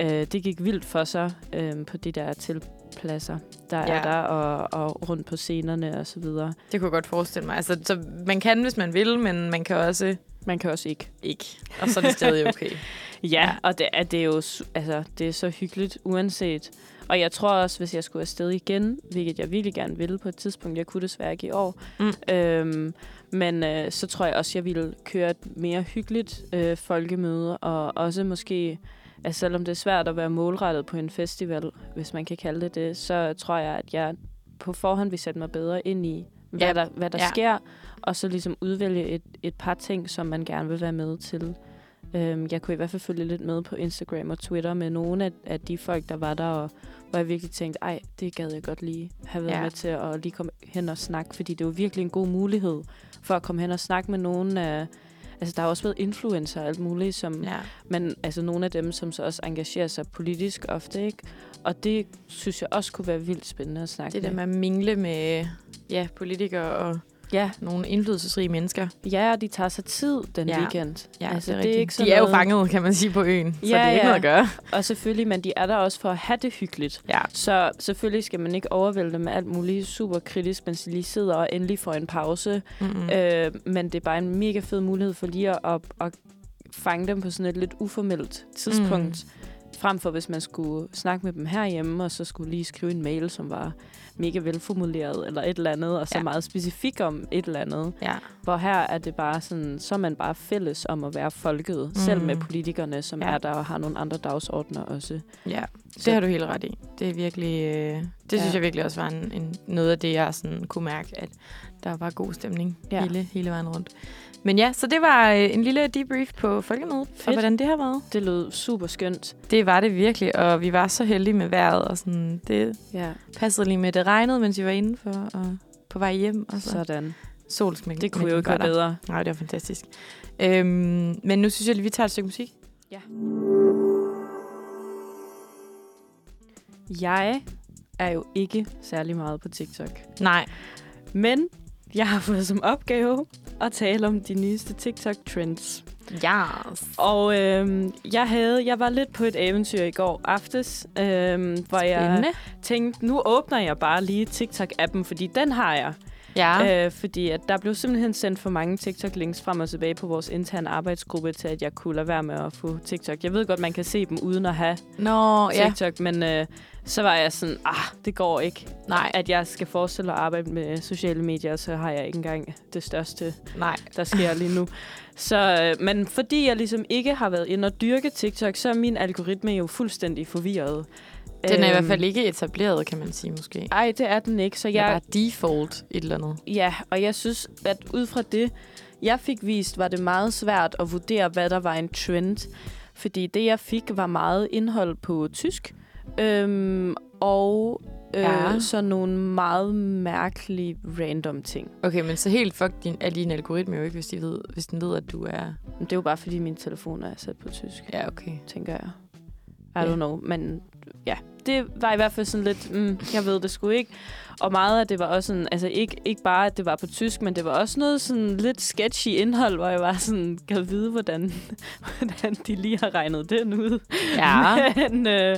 Øh, det gik vildt for sig øh, på det der til. pladser, der ja. er der, og, og rundt på scenerne og så videre. Det kunne jeg godt forestille mig. Altså, så man kan, hvis man vil, men man kan også... Man kan også ikke. Ikke. Og så er det stadig okay. ja, ja, og det er, det er jo altså, det er så hyggeligt, uanset. Og jeg tror også, hvis jeg skulle afsted igen, hvilket jeg virkelig gerne ville på et tidspunkt, jeg kunne desværre ikke i år, mm. øhm, men øh, så tror jeg også, jeg ville køre et mere hyggeligt øh, folkemøde, og også måske... Altså, selvom det er svært at være målrettet på en festival, hvis man kan kalde det det, så tror jeg, at jeg på forhånd vil sætte mig bedre ind i, hvad ja. der, hvad der ja. sker, og så ligesom udvælge et, et par ting, som man gerne vil være med til. Øhm, jeg kunne i hvert fald følge lidt med på Instagram og Twitter med nogle af, af de folk, der var der, og hvor jeg virkelig tænkte, ej, det gad jeg godt lige have været ja. med til at lige komme hen og snakke, fordi det var virkelig en god mulighed for at komme hen og snakke med nogen af... Altså, der har også været influencer og alt muligt, som ja. man, altså nogle af dem, som så også engagerer sig politisk ofte, ikke? Og det synes jeg også kunne være vildt spændende at snakke det med. Det der med at mingle med ja, politikere og ja. nogle indflydelsesrige mennesker. Ja, og de tager sig tid den ja. weekend. Ja, altså, det er det er ikke sådan de er jo fanget, kan man sige, på øen, ja, så det er ikke ja. noget at gøre. Og selvfølgelig, men de er der også for at have det hyggeligt. Ja. Så selvfølgelig skal man ikke overvælde med alt muligt super kritisk, mens de lige sidder og endelig får en pause. Mm-hmm. Øh, men det er bare en mega fed mulighed for lige at, at, at fange dem på sådan et lidt uformelt tidspunkt. Mm. Frem for, hvis man skulle snakke med dem herhjemme, og så skulle lige skrive en mail, som var mega velformuleret, eller et eller andet, og så ja. meget specifik om et eller andet. Ja. Hvor her er det bare sådan, så er man bare fælles om at være folket, mm. selv med politikerne, som ja. er der og har nogle andre dagsordner også. Ja, det så. har du helt ret i. Det er virkelig, øh, det ja. synes jeg virkelig også var en, en, noget af det, jeg sådan kunne mærke, at der var god stemning ja. hele, hele vejen rundt. Men ja, så det var en lille debrief på folkemødet, og hvordan det har været. Det lød super skønt. Det var det virkelig, og vi var så heldige med vejret, og sådan, det ja. passede lige med, det regnede, mens vi var indenfor og på vej hjem. Og så. Sådan. Solsmæk. Det kunne jo ikke være bedre. Nej, det var fantastisk. Øhm, men nu synes jeg, at vi tager et stykke musik. Ja. Jeg er jo ikke særlig meget på TikTok. Nej. Men... Jeg har fået som opgave at tale om de nyeste TikTok-trends. Ja. Yes. Og øhm, jeg havde, jeg var lidt på et eventyr i går aftes, øhm, hvor Spindende. jeg tænkte, nu åbner jeg bare lige TikTok-appen, fordi den har jeg. Ja. Øh, fordi at der blev simpelthen sendt for mange TikTok-links frem og tilbage på vores interne arbejdsgruppe, til at jeg kunne lade være med at få TikTok. Jeg ved godt, man kan se dem uden at have Nå, TikTok, ja. men øh, så var jeg sådan, ah, det går ikke. Nej. At jeg skal forestille at arbejde med sociale medier, så har jeg ikke engang det største, Nej. der sker lige nu. Så, øh, men fordi jeg ligesom ikke har været inde og dyrke TikTok, så er min algoritme jo fuldstændig forvirret. Den er i hvert fald ikke etableret, kan man sige, måske. Nej, det er den ikke, så jeg... Det er bare default et eller andet. Ja, og jeg synes, at ud fra det, jeg fik vist, var det meget svært at vurdere, hvad der var en trend. Fordi det, jeg fik, var meget indhold på tysk. Øhm, og øh, ja. så nogle meget mærkelige random ting. Okay, men så helt fuck din, er din algoritme jo ikke, hvis, de ved, hvis den ved, at du er... Det er jo bare, fordi min telefon er sat på tysk. Ja, okay. Tænker jeg. I don't know, men... Ja, det var i hvert fald sådan lidt, mm, jeg ved det sgu ikke. Og meget af det var også sådan, altså ikke, ikke bare, at det var på tysk, men det var også noget sådan lidt sketchy indhold, hvor jeg var sådan, kan vide, hvordan, hvordan de lige har regnet den ud. Ja. Men, øh,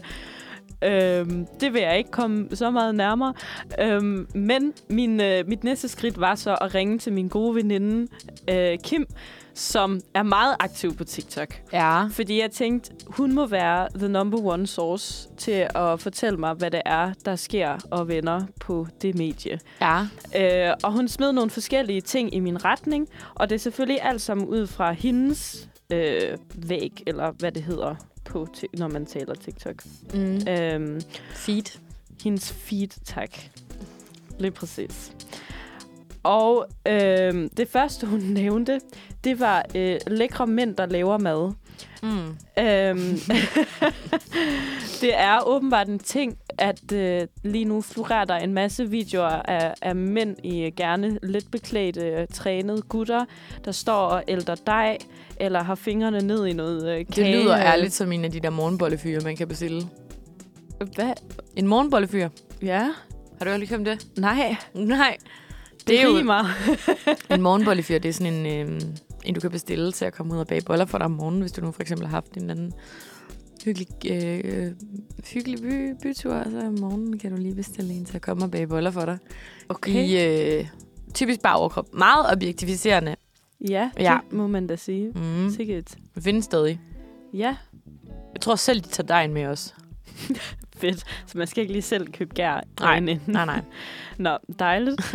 Øhm, det vil jeg ikke komme så meget nærmere. Øhm, men min, øh, mit næste skridt var så at ringe til min gode veninde, øh, Kim, som er meget aktiv på TikTok. Ja. Fordi jeg tænkte, hun må være the number one source til at fortælle mig, hvad det er, der sker og vender på det medie. Ja. Øh, og hun smed nogle forskellige ting i min retning, og det er selvfølgelig alt sammen ud fra hendes øh, væg, eller hvad det hedder. På, når man taler TikTok. Mm. Øhm, feed. Hendes feed, tak. Lige præcis. Og øhm, det første, hun nævnte, det var øh, lækre mænd, der laver mad. Mm. Øhm, det er åbenbart en ting, at øh, lige nu florerer der en masse videoer af, af mænd i gerne lidt beklædte, trænede gutter, der står og ælter dej, eller har fingrene ned i noget øh, kage. Det lyder ærligt som en af de der morgenbollefyre, man kan bestille. Hvad? En morgenbollefyr? Ja. Har du aldrig hørt om det? Nej. Nej. Det, det er jo en morgenbollefyr, det er sådan en... Øh... en du kan bestille til at komme ud og bage boller for dig om morgenen, hvis du nu for eksempel har haft en eller anden hyggelig, øh, hyggelig by, bytur, så om morgenen kan du lige bestille en til at komme og bage boller for dig. Okay. I øh, typisk bare overkrop. Meget objektificerende. Ja, det ja. må man da sige. Mm. Sikkert. Findes stadig. Ja. Jeg tror selv, de tager dejen med os. Fedt. Så man skal ikke lige selv købe gær. Nej, nej, nej. Nå, dejligt.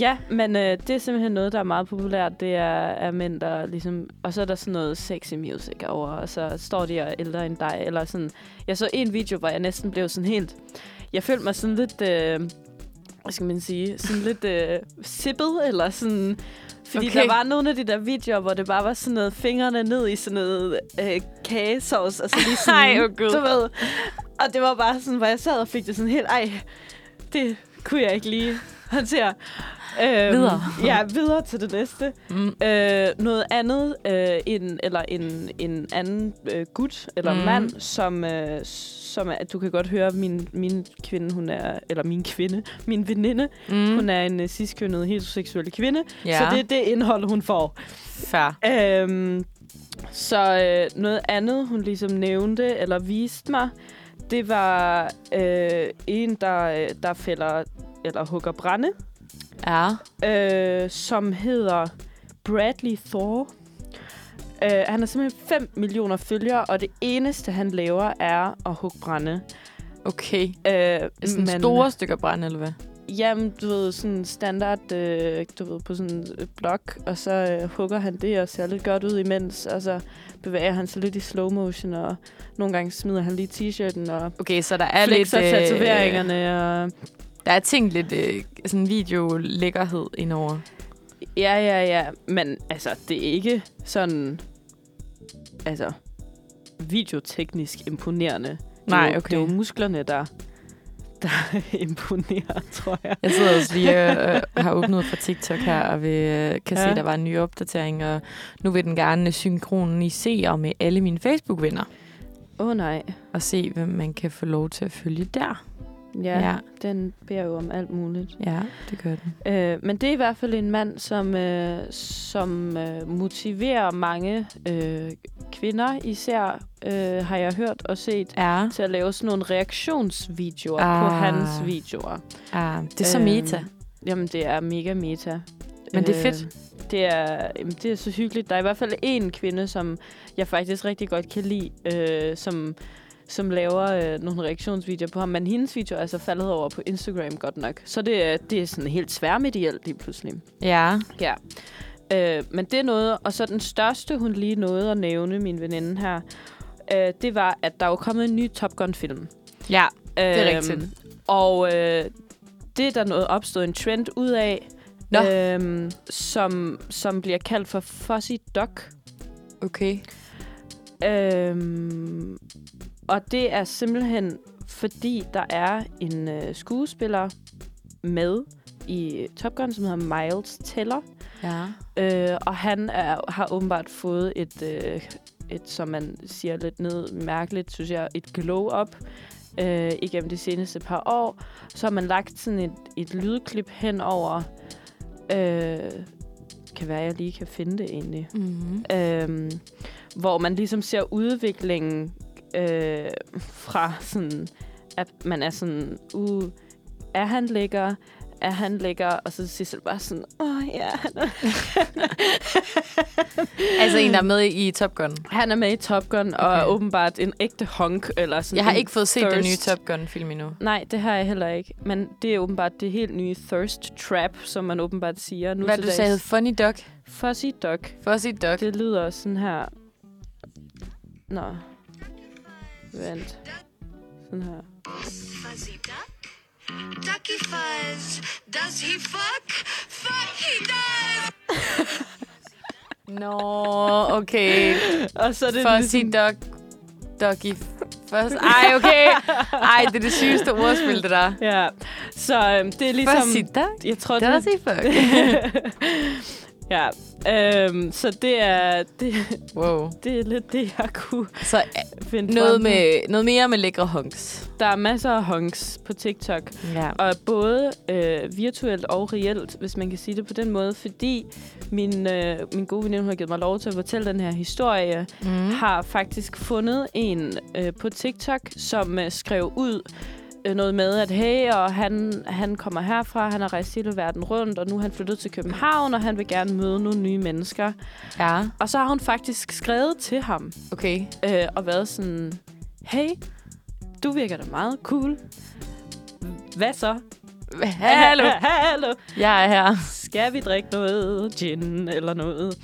Ja, men øh, det er simpelthen noget, der er meget populært. Det er, er mænd, der ligesom... Og så er der sådan noget sexy music over, og så står de og ældre end dig, eller sådan... Jeg så en video, hvor jeg næsten blev sådan helt... Jeg følte mig sådan lidt... Øh, hvad skal man sige? Sådan lidt øh, sippet, eller sådan... Fordi okay. der var nogle af de der videoer, hvor det bare var sådan noget fingrene ned i sådan noget øh, kagesauce, og så lige sådan... Ej, oh God. Du ved... Og det var bare sådan, hvor jeg sad og fik det sådan helt... Ej, det kunne jeg ikke lige... håndtere. Øhm, videre. Ja, videre til det næste. Mm. Øh, noget andet, øh, en, eller en, en anden øh, gut, eller mm. mand, som, øh, som er, du kan godt høre, min, min kvinde, hun er, eller min kvinde, min veninde, mm. hun er en øh, cis-kønnet heteroseksuel kvinde, ja. Så det er det indhold, hun får. Fair. Øhm, så øh, noget andet, hun ligesom nævnte, eller viste mig, det var øh, en, der, der fælder... eller hugger brænde, ja. øh, som hedder Bradley Thor. Øh, han har simpelthen fem millioner følgere, og det eneste, han laver, er at hugge brænde. Okay. Øh, sådan man, store stykker brænde, eller hvad? Jamen, du ved, sådan standard, øh, du ved, på sådan en blog, og så øh, hugger han det og ser lidt godt ud imens, og så bevæger han sig lidt i slow motion, og nogle gange smider han lige t-shirten, og okay, så der er flexer lidt, øh, tatoveringerne, og... Der er ting lidt øh, sådan videolækkerhed indover. Ja, ja, ja. Men altså, det er ikke sådan... Altså, videoteknisk imponerende. Nej, okay. Det er jo musklerne, der, der imponerer, tror jeg. Jeg sidder også lige og øh, har åbnet for TikTok her, og vi, øh, kan ja. se, der var en ny opdatering. Og nu vil den gerne synkronisere med alle mine Facebook-venner. Åh oh, nej. Og se, hvem man kan få lov til at følge der. Ja, ja, den beder jo om alt muligt. Ja, det gør den. Øh, men det er i hvert fald en mand, som, øh, som øh, motiverer mange øh, kvinder, især øh, har jeg hørt og set, ja. til at lave sådan nogle reaktionsvideoer ah. på hans videoer. Ah. Det er så øh, meta. Jamen, det er mega meta. Men det er fedt. Øh, det, er, jamen, det er så hyggeligt. Der er i hvert fald én kvinde, som jeg faktisk rigtig godt kan lide, øh, som... som laver øh, nogle reaktionsvideoer på ham. Men hendes video er altså faldet over på Instagram godt nok. Så det, det er sådan helt tværmedielt lige pludselig. Ja. Ja. Øh, men det er noget... Og så den største, hun lige nåede at nævne, min veninde her, øh, det var, at der var kommet en ny Top Gun-film. Ja, øh, det er rigtigt. Og øh, det er der noget opstået en trend ud af, øh, som, som bliver kaldt for Fuzzy Duck. Okay. Øhm, og det er simpelthen, fordi der er en øh, skuespiller med i Top Gun, som hedder Miles Teller. Ja. Øh, og han er, har åbenbart fået et, øh, et, som man siger lidt ned mærkeligt, synes jeg, et glow-up øh, igennem de seneste par år. Så har man lagt sådan et, et lydklip hen over... Øh, kan være, jeg lige kan finde det egentlig. Mm-hmm. Øh, hvor man ligesom ser udviklingen øh, fra sådan... At man er sådan... Uh, er han lækker? Er han lækker? Og så siger bare sådan... Åh, oh, ja, han er... Altså en, der er med i Top Gun. Han er med i Top Gun, okay. Og er åbenbart en ægte honk. Eller sådan. Jeg har ikke fået set den nye Top Gun-film endnu. Nej, det har jeg heller ikke. Men det er åbenbart det helt nye Thirst Trap, som man åbenbart siger. Nu hvad du sagde? Funny Duck? Fuzzy Duck. Fuzzy Duck. Det lyder sådan her... Nå. Vent. Sådan her. Fuzzy Duck? Ducky Fuzz, does he fuck? Fuck, he does! Nå, okay. Og så er det Fuzzy ligesom... Duck, Ducky Fuzz. Ej, okay. Ej, det er det sygeste ordspil, det der. Ja, så øhm, det er ligesom... Fuzzy Duck, jeg tror, does det... he fuck? Ja, øhm, så det er... Det, wow. Det er lidt det, jeg kunne så, øh, finde noget frem med. Noget mere med lækre hunks. Der er masser af hunks på TikTok. Ja. Og både øh, virtuelt og reelt, hvis man kan sige det på den måde. Fordi min, øh, min gode veninde, hun har givet mig lov til at fortælle den her historie, mm. har faktisk fundet en øh, på TikTok, som øh, skrev ud... noget med, at hey, og han, han kommer herfra, han har rejst hele verden rundt, og nu er han flyttet til København, og han vil gerne møde nogle nye mennesker. Ja. Og så har hun faktisk skrevet til ham. Okay. Øh, og været sådan, hey, du virker da meget cool. Hvad så? Hallo, hallo. Jeg er her. Skal vi drikke noget gin eller noget?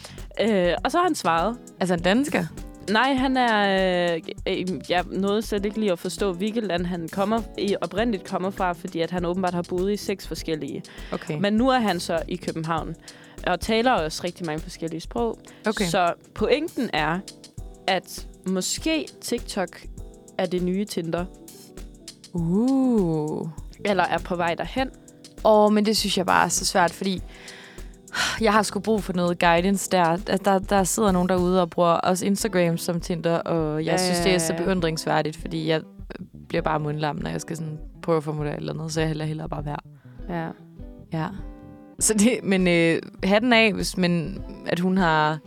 Øh, og så har han svaret. Altså en dansker? Nej, han er... Øh, øh, jeg nåede slet ikke lige at forstå, hvilket land han kommer, øh, oprindeligt kommer fra, fordi at han åbenbart har boet i seks forskellige. Okay. Men nu er han så i København, og taler også rigtig mange forskellige sprog. Okay. Så pointen er, at måske TikTok er det nye Tinder. Uh. Eller er på vej derhen. Åh, oh, men det synes jeg bare er så svært, fordi... Jeg har sgu brug for noget guidance der. Der, der sidder nogen derude og bruger også Instagram som Tinder, og jeg ja, synes, det er så beundringsværdigt, fordi jeg bliver bare mundlam, når jeg skal sådan prøve at formulere eller noget, så jeg hellere, hellere bare være. Ja. Ja. Så det, men øh, hatten af, hvis man, at hun har,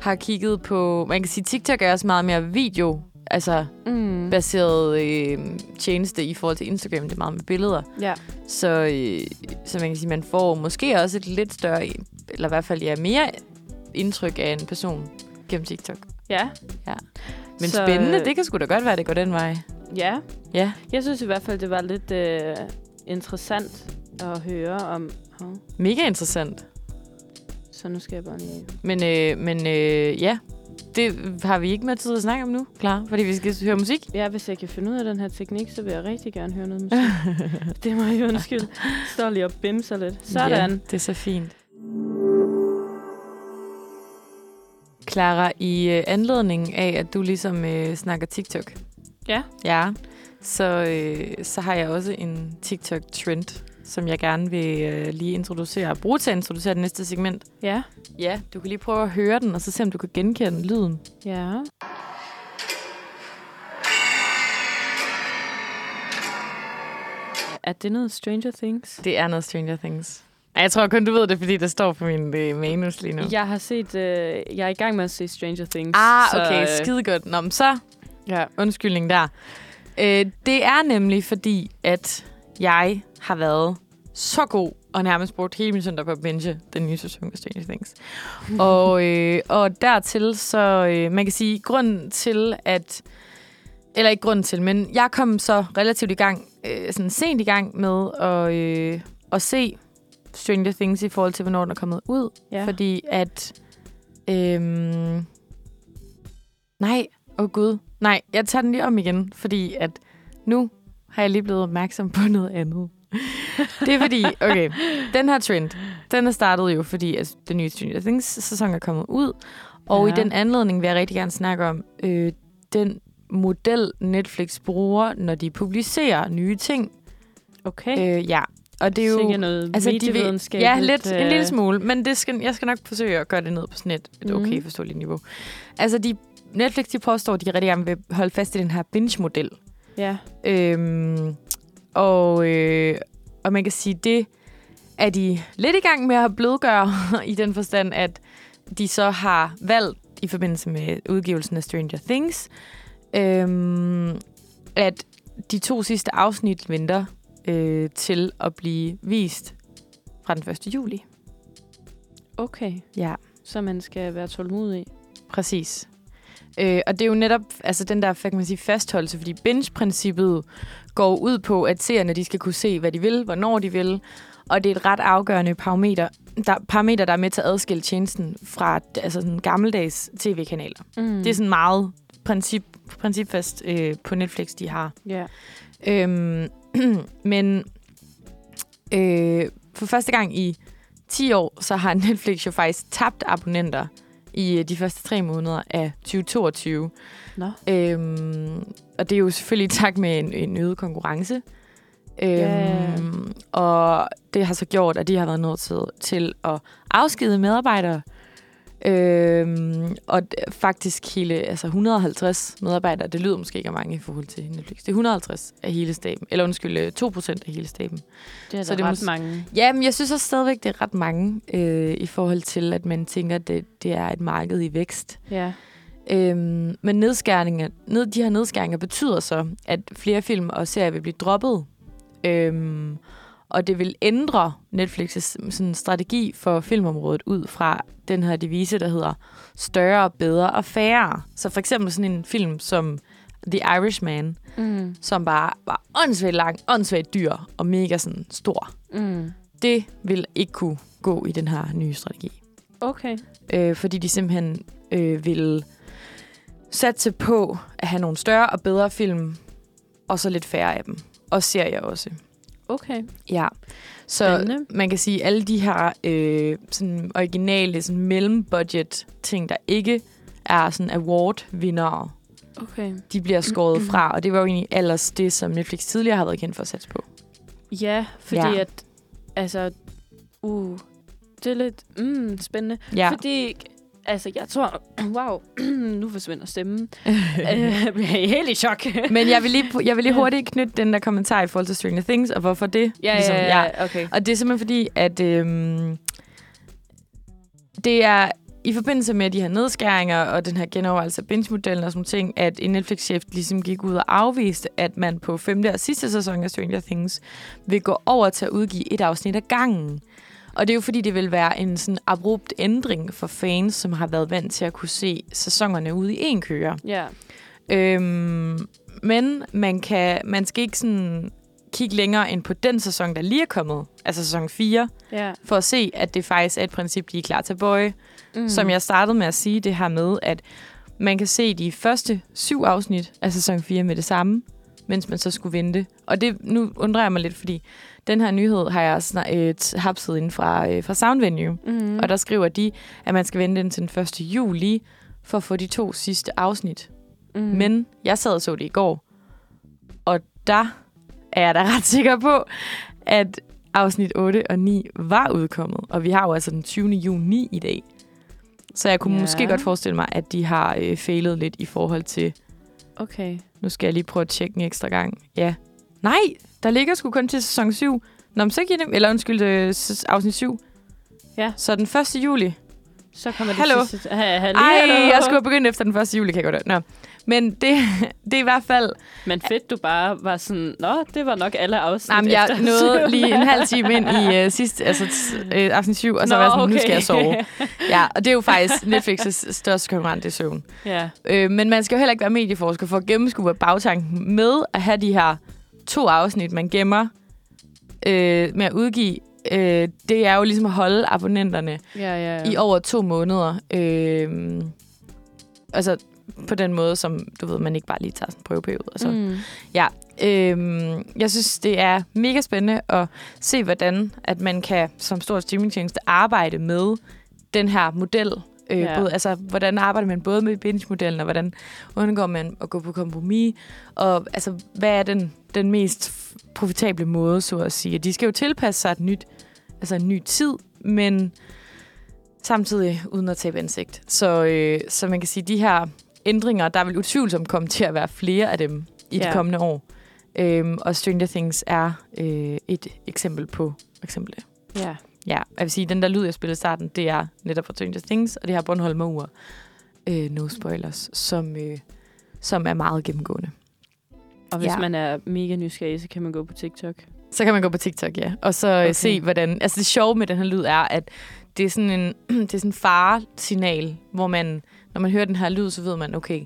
har kigget på... Man kan sige, TikTok er også meget mere video, altså mm. baseret øh, tjeneste i forhold til Instagram. Det er meget med billeder. Ja. Så, øh, så man kan sige, man får måske også et lidt større, eller i hvert fald ja, mere indtryk af en person gennem TikTok. Ja. Ja. Men så, spændende, det kan sgu da godt være, det går den vej. Ja. Ja. Jeg synes i hvert fald, det var lidt øh, interessant at høre om. Oh. Mega interessant. Så nu skal jeg bare lige... Men, øh, men øh, ja... Det har vi ikke med tid at snakke om nu, klar, fordi vi skal høre musik. Ja, hvis jeg kan finde ud af den her teknik, så vil jeg rigtig gerne høre noget musik. Det må jeg undskylde. Står lige og bimser lidt. Sådan. Ja, det er så fint. Clara, i øh, anledning af, at du ligesom øh, snakker TikTok. Ja. Ja, så, øh, så har jeg også en TikTok-trend, som jeg gerne vil øh, lige introducere og bruge til at introducere det næste segment. Ja. Ja, du kan lige prøve at høre den, og så se, om du kan genkende lyden. Ja. Er det noget Stranger Things? Det er noget Stranger Things. Jeg tror kun, du ved det, fordi det står på min øh, manus lige nu. Jeg har set... Øh, jeg er i gang med at se Stranger Things. Ah, så, okay. Øh, skide godt. Nå, men så... Ja. Undskyldning der. Øh, det er nemlig fordi, at jeg... har været så god og nærmest brugt hele min søndag på at binge den nye sæson af Stranger Things. og, øh, og dertil, så øh, man kan sige, grunden til, at... Eller ikke grunden til, men jeg kom så relativt i gang, øh, sådan sent i gang med at, øh, at se Stranger Things i forhold til, hvornår den er kommet ud. Ja. Fordi at... Øh, nej, åh oh gud. Nej, jeg tager den lige om igen, fordi at nu har jeg lige blevet opmærksom på noget andet. Det er fordi, okay, den her trend, den er startet jo, fordi altså, den nye Stranger Things-sæson er kommet ud. Og ja. I den anledning vil jeg rigtig gerne snakke om øh, den model, Netflix bruger, når de publicerer nye ting. Okay. Øh, ja, og det er jo... Sikkert noget altså, medievidenskabeligt. Ja, lidt, øh... en lille smule, men det skal, jeg skal nok forsøge at gøre det ned på sådan et, et okay forståeligt niveau. Altså, de, Netflix de påstår, at de rigtig gerne vil holde fast i den her binge-model. Ja. Øhm, og, øh, og man kan sige, det er de lidt i gang med at blødgøre i den forstand, at de så har valgt i forbindelse med udgivelsen af Stranger Things, øhm, at de to sidste afsnit venter øh, til at blive vist fra den første juli. Okay. Ja. Så man skal være tålmodig. Præcis. Øh, og det er jo netop altså den der, kan man sige, fastholdelse, fordi binge-princippet går ud på, at seerne de skal kunne se, hvad de vil, hvornår de vil, og det er et ret afgørende parameter, der, parameter, der er med til at adskille tjenesten fra altså sådan gammeldags tv-kanaler. Mm. Det er sådan meget princip, principfast øh, på Netflix, de har. Yeah. Øhm, men øh, for første gang i ti år, så har Netflix jo faktisk tabt abonnenter i de første tre måneder af tyve toogtyve. No. Øhm, og det er jo selvfølgelig tak med en, en øget konkurrence. Øhm, yeah. Og det har så gjort, at de har været nødt til, til at afskedige medarbejdere. Øhm, og faktisk hele altså et hundrede og halvtreds medarbejdere, det lyder måske ikke af mange i forhold til Netflix. Det er et hundrede og halvtreds af hele staben, eller undskyld, to procent af hele staben. Det er så det ret mås- mange. Ja, men jeg synes også stadigvæk, det er ret mange øh, i forhold til, at man tænker, at det, det er et marked i vækst. Ja. Øhm, men nedskæringer, ned, de her nedskæringer betyder så, at flere film og serier vil blive droppet. Øhm, og det vil ændre Netflix's sådan, strategi for filmområdet ud fra den her devise, der hedder større, bedre og færre. Så for eksempel sådan en film som The Irishman, mm. som bare var åndssvagt lang, åndssvagt dyr og mega sådan stor. Mm. Det vil ikke kunne gå i den her nye strategi. Okay. Øh, fordi de simpelthen øh, vil satse på at have nogle større og bedre film, og så lidt færre af dem. Og serier også. Okay. Ja. Så spændende. Man kan sige, at alle de her øh, sådan originale, sådan mellembudget-ting, der ikke er sådan award-vindere, okay, de bliver skåret fra. Og det var jo egentlig ellers det, som Netflix tidligere har været kendt for at satse på. Ja, fordi ja. at... Altså... Uh, det er lidt mm, spændende. Ja. Fordi... Altså, jeg tror... Wow, nu forsvinder stemmen. Jeg er helt i chok. Men jeg vil, lige, jeg vil lige hurtigt knytte den der kommentar i forhold til Stranger Things, og hvorfor det? Ja, ligesom, ja, ja, okay. Og det er simpelthen fordi, at øhm, det er i forbindelse med de her nedskæringer og den her genovervejelse af binge-modellen og sådan ting, at en Netflix-chef ligesom gik ud og afviste, at man på femte og sidste sæson af Stranger Things vil gå over til at udgive et afsnit ad gangen. Og det er jo fordi, det vil være en sådan abrupt ændring for fans, som har været vant til at kunne se sæsonerne ude i én køre. Yeah. Øhm, men man, kan, man skal ikke sådan kigge længere end på den sæson, der lige er kommet, altså sæson fire, yeah, for at se, at det faktisk er et princip, de er klar til at bøje. Mm. Som jeg startede med at sige det her med, at man kan se de første syv afsnit af sæson fire med det samme, mens man så skulle vente. Og det, nu undrer jeg mig lidt, fordi den her nyhed har jeg snart, øh, hapset inden fra, øh, fra Soundvenue. Mm-hmm. Og der skriver de, at man skal vente indtil den første juli for at få de to sidste afsnit. Mm. Men jeg sad og så det i går, og der er jeg da ret sikker på, at afsnit otte og ni var udkommet. Og vi har jo altså den tyvende juni i dag. Så jeg kunne yeah. måske godt forestille mig, at de har øh, fejlet lidt i forhold til... Okay. Nu skal jeg lige prøve at tjekke en ekstra gang. Ja. Nej, der ligger sgu kun til sæson syv. Nå, men så giver det... Eller undskyld, øh, afsnit syv. Ja. Så den første juli. Så kommer det hallo. Sidste... Ha, hallo. Ej, jeg skulle begynde efter den første juli, kan jeg godt høre. Nå. Men det, det er i hvert fald... Men fedt, du bare var sådan... Nå, det var nok alle afsnit. Jamen, jeg efter nåede syv. Lige en halv time ind i uh, sidste... Altså t- uh, afsnit syv, og så var jeg sådan, okay, nu skal jeg sove. Ja, og det er jo faktisk Netflix's største konkurrent i søvn. Ja. Øh, men man skal jo heller ikke være medieforsker for at gennemskue bagtanken med at have de her to afsnit, man gemmer øh, med at udgive. Øh, det er jo ligesom at holde abonnenterne ja, ja, ja. i over to måneder. Øh, altså... på den måde, som du ved, man ikke bare lige tager sådan en prøveperiode. Og så. Mm. Ja, øhm, jeg synes, det er mega spændende at se, hvordan at man kan som stor streamingtjeneste arbejde med den her model. Øh, ja. Både, altså, hvordan arbejder man både med binge-modellen, og hvordan undgår man at gå på kompromis? Og altså, hvad er den, den mest profitable måde, så at sige? De skal jo tilpasse sig et nyt, altså en ny tid, men samtidig uden at tabe ansigt. Så, øh, så man kan sige, de her ændringer, der vil utvivlsomt komme til at være flere af dem, i yeah. de kommende år. Øhm, og Stranger Things er øh, et eksempel på eksempel det. Yeah. Ja. Jeg vil sige, den der lyd, jeg spillede i starten, det er netop fra Stranger Things, og det her Bornholmer-ur, øh, no spoilers, som, øh, som er meget gennemgående. Og hvis ja. man er mega nysgerrig, så kan man gå på TikTok. Så kan man gå på TikTok, ja. Og så okay. se, hvordan... Altså, det sjove med den her lyd er, at det er sådan en, det er sådan en faresignal, hvor man... Når man hører den her lyd, så ved man, okay,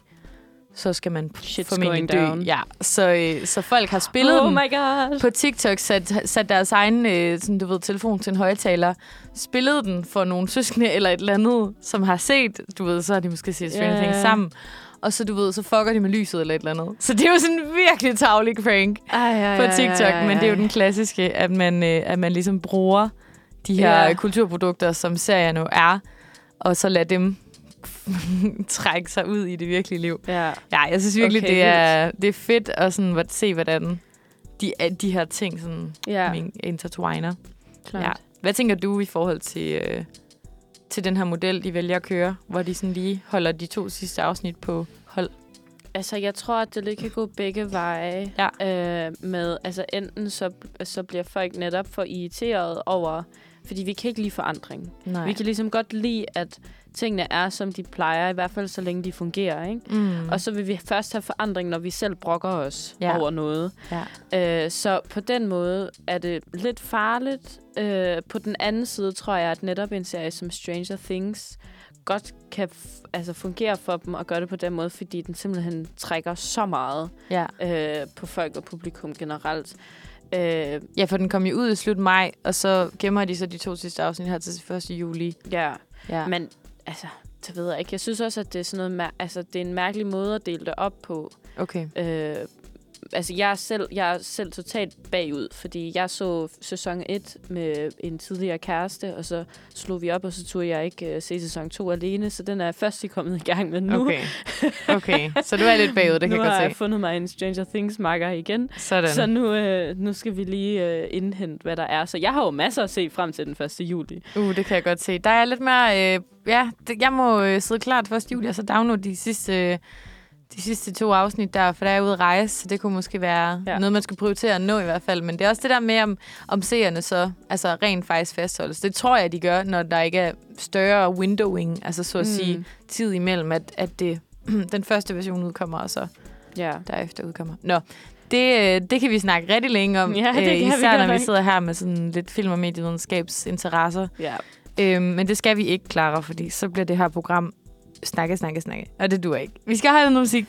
så skal man Shit's formentlig dø. Ja, så, så folk har spillet oh den på TikTok, sat, sat deres egen sådan, du ved, telefon til en højtaler, spillet den for nogle søskende eller et eller andet, som har set, du ved, så har de måske set Stranger yeah. Things sammen. Og så, du ved, så fucker de med lyset eller et eller andet. Så det er jo sådan en virkelig tarvelig prank på TikTok, ej, ej, ej. men det er jo den klassiske, at man, at man ligesom bruger de her ja. kulturprodukter, som serier nu er, og så lader dem trække sig ud i det virkelige liv. Ja, ja jeg synes virkelig, okay, det, er, det er fedt at, sådan, at se, hvordan de, de her ting sådan, ja. intertwiner. Ja. Hvad tænker du i forhold til... Øh, til den her model, de vælger at køre, hvor de sådan lige holder de to sidste afsnit på hold? Altså, jeg tror, at det lige kan gå begge veje. Ja. Øh, med, altså, enten så, så bliver folk netop for irriteret over, fordi vi kan ikke lide forandring. Nej. Vi kan ligesom godt lide, at tingene er, som de plejer, i hvert fald så længe de fungerer, ikke? Mm. Og så vil vi først have forandring, når vi selv brokker os ja. over noget. Ja. Øh, så på den måde er det lidt farligt. Øh, på den anden side tror jeg, at netop en serie som Stranger Things godt kan f- altså fungere for dem og gøre det på den måde, fordi den simpelthen trækker så meget ja. øh, på folk og publikum generelt. Øh, ja, for den kom jo ud i slut maj, og så gemmer de så de to sidste afsnit her til første juli. Ja, ja. Men altså, det ved jeg ikke. Jeg synes også, at det er sådan noget, altså, det er en mærkelig måde at dele det op på. Okay. Øh, altså, jeg er, selv, jeg er selv totalt bagud, fordi jeg så sæson et med en tidligere kæreste, og så slog vi op, og så turde jeg ikke uh, se sæson to alene, så den er først kommet i gang med nu. Okay, okay. Så du er lidt bagud, det kan jeg godt se. Nu har jeg fundet mig en Stranger Things-makker igen, sådan. så nu, øh, nu skal vi lige øh, indhente, hvad der er. Så jeg har jo masser at se frem til den første juli. Uh, det kan jeg godt se. Der er lidt mere... Øh, ja, det, jeg må øh, sidde klar til første juli, og så downloade de sidste... Øh, De sidste to afsnit der, for der er ude at rejse, så det kunne måske være ja. noget, man skulle prioritere at nå i hvert fald. Men det er også det der med, om, om seerne så altså rent faktisk fastholdes. Det tror jeg, de gør, når der ikke er større windowing, altså så at mm. sige tid imellem, at, at det, den første version udkommer, og så ja. derefter udkommer. Nå, det, det kan vi snakke rigtig længe om, ja, det især vi når vi ikke. sidder her med sådan lidt film- og medievidenskabsinteresser. Ja. Øhm, men det skal vi ikke klare, fordi så bliver det her program snakke, snakke, snakke. Og det duer ikke. Vi skal have noget musik.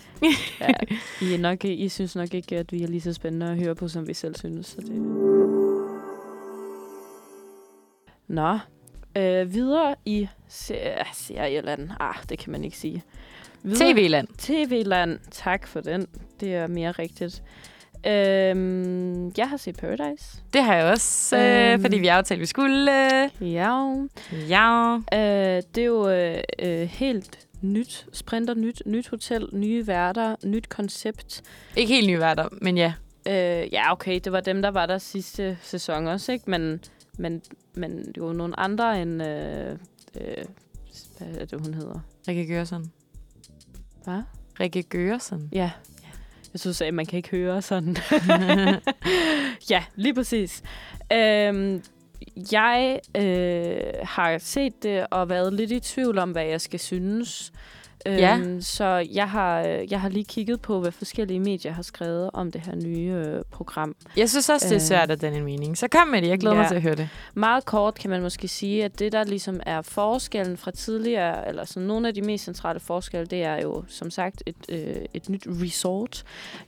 ja, I, nok, I synes nok ikke, at vi er lige så spændende at høre på, som vi selv synes. Så det... Nå. Øh, videre i serieland. Ah, det kan man ikke sige. Videre... T V-land. T V-land. Tak for den. Det er mere rigtigt. Øhm, jeg har set Paradise. Det har jeg også, øhm, øh, fordi vi aftalte, vi skulle. Øh. Ja. Ja. Øh, det er jo øh, helt nyt. Sprinter nyt. Nyt hotel, nye værter, nyt koncept. Ikke helt nye værter, men ja. Øh, ja, okay. Det var dem, der var der sidste sæson også, ikke? Men, men, men det var nogle andre end... Øh, øh, hvad er det, hun hedder? Rikke Gørsen. Hvad? Rikke Gørsen? Ja. Jeg synes, at man kan ikke høre sådan. ja, lige præcis. Øhm, jeg øh, har set det og været lidt i tvivl om, hvad jeg skal synes. Øhm, ja. Så jeg har, jeg har lige kigget på, hvad forskellige medier har skrevet om det her nye øh, program. Jeg synes også, det er svært at den en mening. Så kom med det. Jeg glæder ja. mig til at høre det. Meget kort kan man måske sige, at det, der ligesom er forskellen fra tidligere, eller sådan nogle af de mest centrale forskelle, det er jo som sagt et, øh, et nyt resort.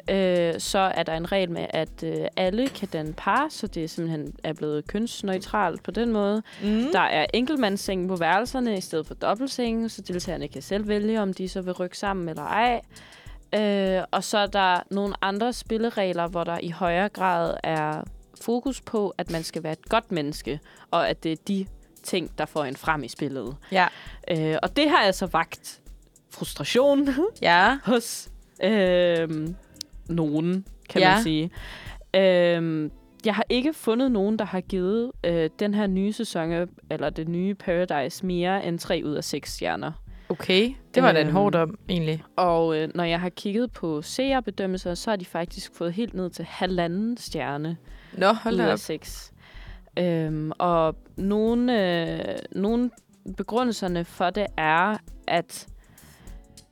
Øh, så er der en regel med, at øh, alle kan danne par, så det simpelthen er blevet kønsneutralt på den måde. Mm. Der er enkeltmandssenge på værelserne i stedet for dobbeltsenge, så deltagerne kan selv vælge, om de så vil rykke sammen eller ej. Øh, og så er der nogle andre spilleregler, hvor der i højere grad er fokus på, at man skal være et godt menneske, og at det er de ting, der får en frem i spillet. Ja. Øh, og det har altså vakt frustration ja. hos øh, nogen, kan ja. man sige. Øh, jeg har ikke fundet nogen, der har givet øh, den her nye sæson, eller det nye Paradise, mere end tre ud af seks stjerner. Okay, det var da en hård dom, egentlig. Og øh, når jeg har kigget på seerbedømmelser, så har de faktisk fået helt ned til halvanden stjerne. Nå, hold da op. Seks. Øhm, og nogle, øh, nogle begrundelserne for det er, at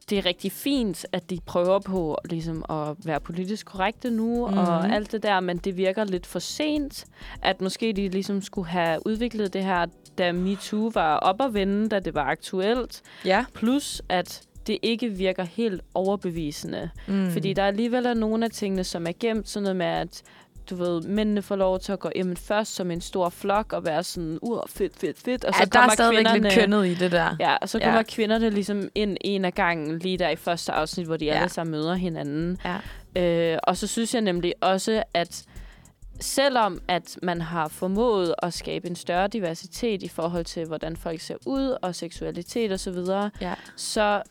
det er rigtig fint, at de prøver på ligesom, at være politisk korrekte nu, mm. og alt det der, men det virker lidt for sent, at måske de ligesom skulle have udviklet det her, da MeToo var op at vende, da det var aktuelt. Ja. Plus, at det ikke virker helt overbevisende. Mm. Fordi der alligevel er nogle af tingene, som er gemt, sådan noget med, at du ved, mændene får lov til at gå hjem først som en stor flok og være sådan, uh, fedt, fedt, fedt. Og ja, så der er stadigvæk lidt kønnet i det der. Ja, og så kommer ja. kvinderne ligesom ind en af gangen, lige der i første afsnit, hvor de ja. alle sammen møder hinanden. Ja. Øh, og så synes jeg nemlig også, at selvom at man har formået at skabe en større diversitet i forhold til, hvordan folk ser ud og seksualitet og så videre, ja. så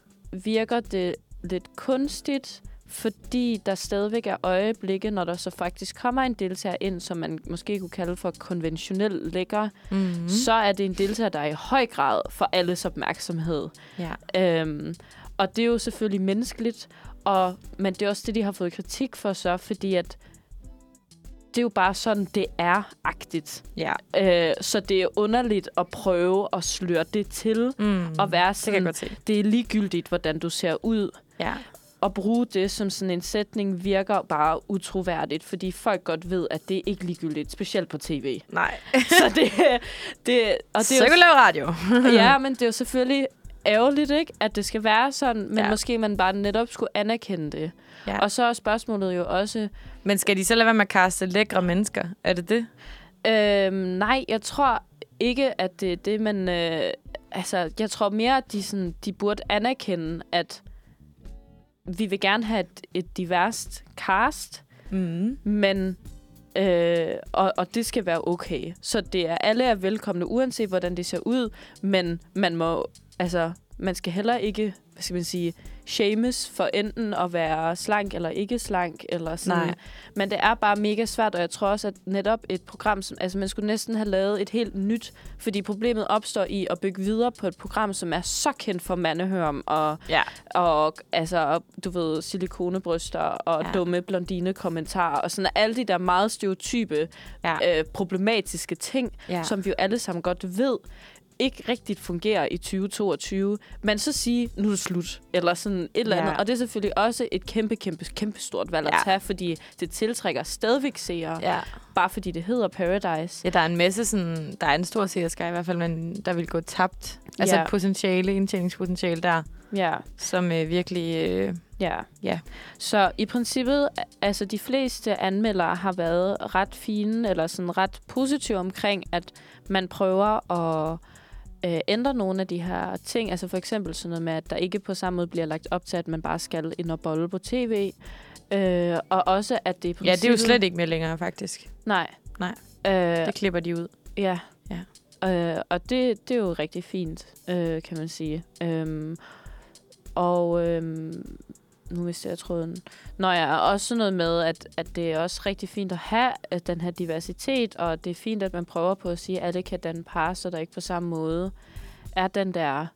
virker det lidt kunstigt, fordi der stadigvæk er øjeblikke, når der så faktisk kommer en deltager ind, som man måske kunne kalde for konventionel lækker, mm-hmm. så er det en deltager, der er i høj grad for alles opmærksomhed. Ja. Øhm, og det er jo selvfølgelig menneskeligt, og, men det er også det, de har fået kritik for så, fordi at det er jo bare sådan, det er-agtigt. Ja. Øh, så det er underligt at prøve at sløre det til, mm, og være sådan, det, det er ligegyldigt, hvordan du ser ud. Ja. At bruge det som sådan en sætning virker bare utroværdigt, fordi folk godt ved, at det ikke er ligegyldigt, specielt på tv. Nej. Så det, det, og det så kan vi lave radio. Ja, men det er jo selvfølgelig ærgerligt, ikke, at det skal være sådan, men ja. måske man bare netop skulle anerkende det. Ja. Og så er spørgsmålet jo også... Men skal de så lade være med at kaste lækre mennesker? Er det det? Øhm, nej, jeg tror ikke, at det er det, men... Øh, altså, jeg tror mere, at de, sådan, de burde anerkende, at... Vi vil gerne have et, et diverst cast, mm. men øh, og, og det skal være okay. Så det er alle er velkomne, uanset hvordan det ser ud, men man må altså man skal heller ikke, hvad skal man sige, shames for enten at være slank eller ikke slank eller sådan. Nej. Men det er bare mega svært, og jeg tror også, at netop et program, som, altså man skulle næsten have lavet et helt nyt, fordi problemet opstår i at bygge videre på et program, som er så kendt for mandehørm og, ja. og altså du ved silikonebryster og ja. dumme blondine kommentarer og sådan alle de der meget stereotype ja. øh, problematiske ting, ja. som vi jo alle sammen godt ved ikke rigtigt fungerer i tyve toogtyve, men så sige, nu er det slut, eller sådan et eller andet. Ja. Og det er selvfølgelig også et kæmpe, kæmpe, kæmpe stort valg ja. at tage, fordi det tiltrækker stadigvæk seere, ja. bare fordi det hedder Paradise. Ja, der er en masse sådan, der er en stor seerskare i hvert fald, men der vil gå tabt. Altså ja. et potentiale, indtjeningspotentiale der, ja. som øh, virkelig... Øh, ja. ja. Så i princippet, altså de fleste anmeldere har været ret fine, eller sådan ret positive omkring, at man prøver at Øh, ændrer nogle af de her ting. Altså for eksempel sådan noget med, at der ikke på samme måde bliver lagt op til, at man bare skal ind og bolle på tv. Øh, og også, at det er på ja, det er jo slet ikke mere længere, faktisk. Nej. Nej. Øh, det klipper de ud. Ja. ja. Øh, og det, det er jo rigtig fint, øh, kan man sige. Øh, og... Øh, nu mister jeg tråden. Nå ja, også sådan noget med, at, at det er også rigtig fint at have at den her diversitet, og det er fint, at man prøver på at sige, at alle kan danne par, så der ikke på samme måde er den der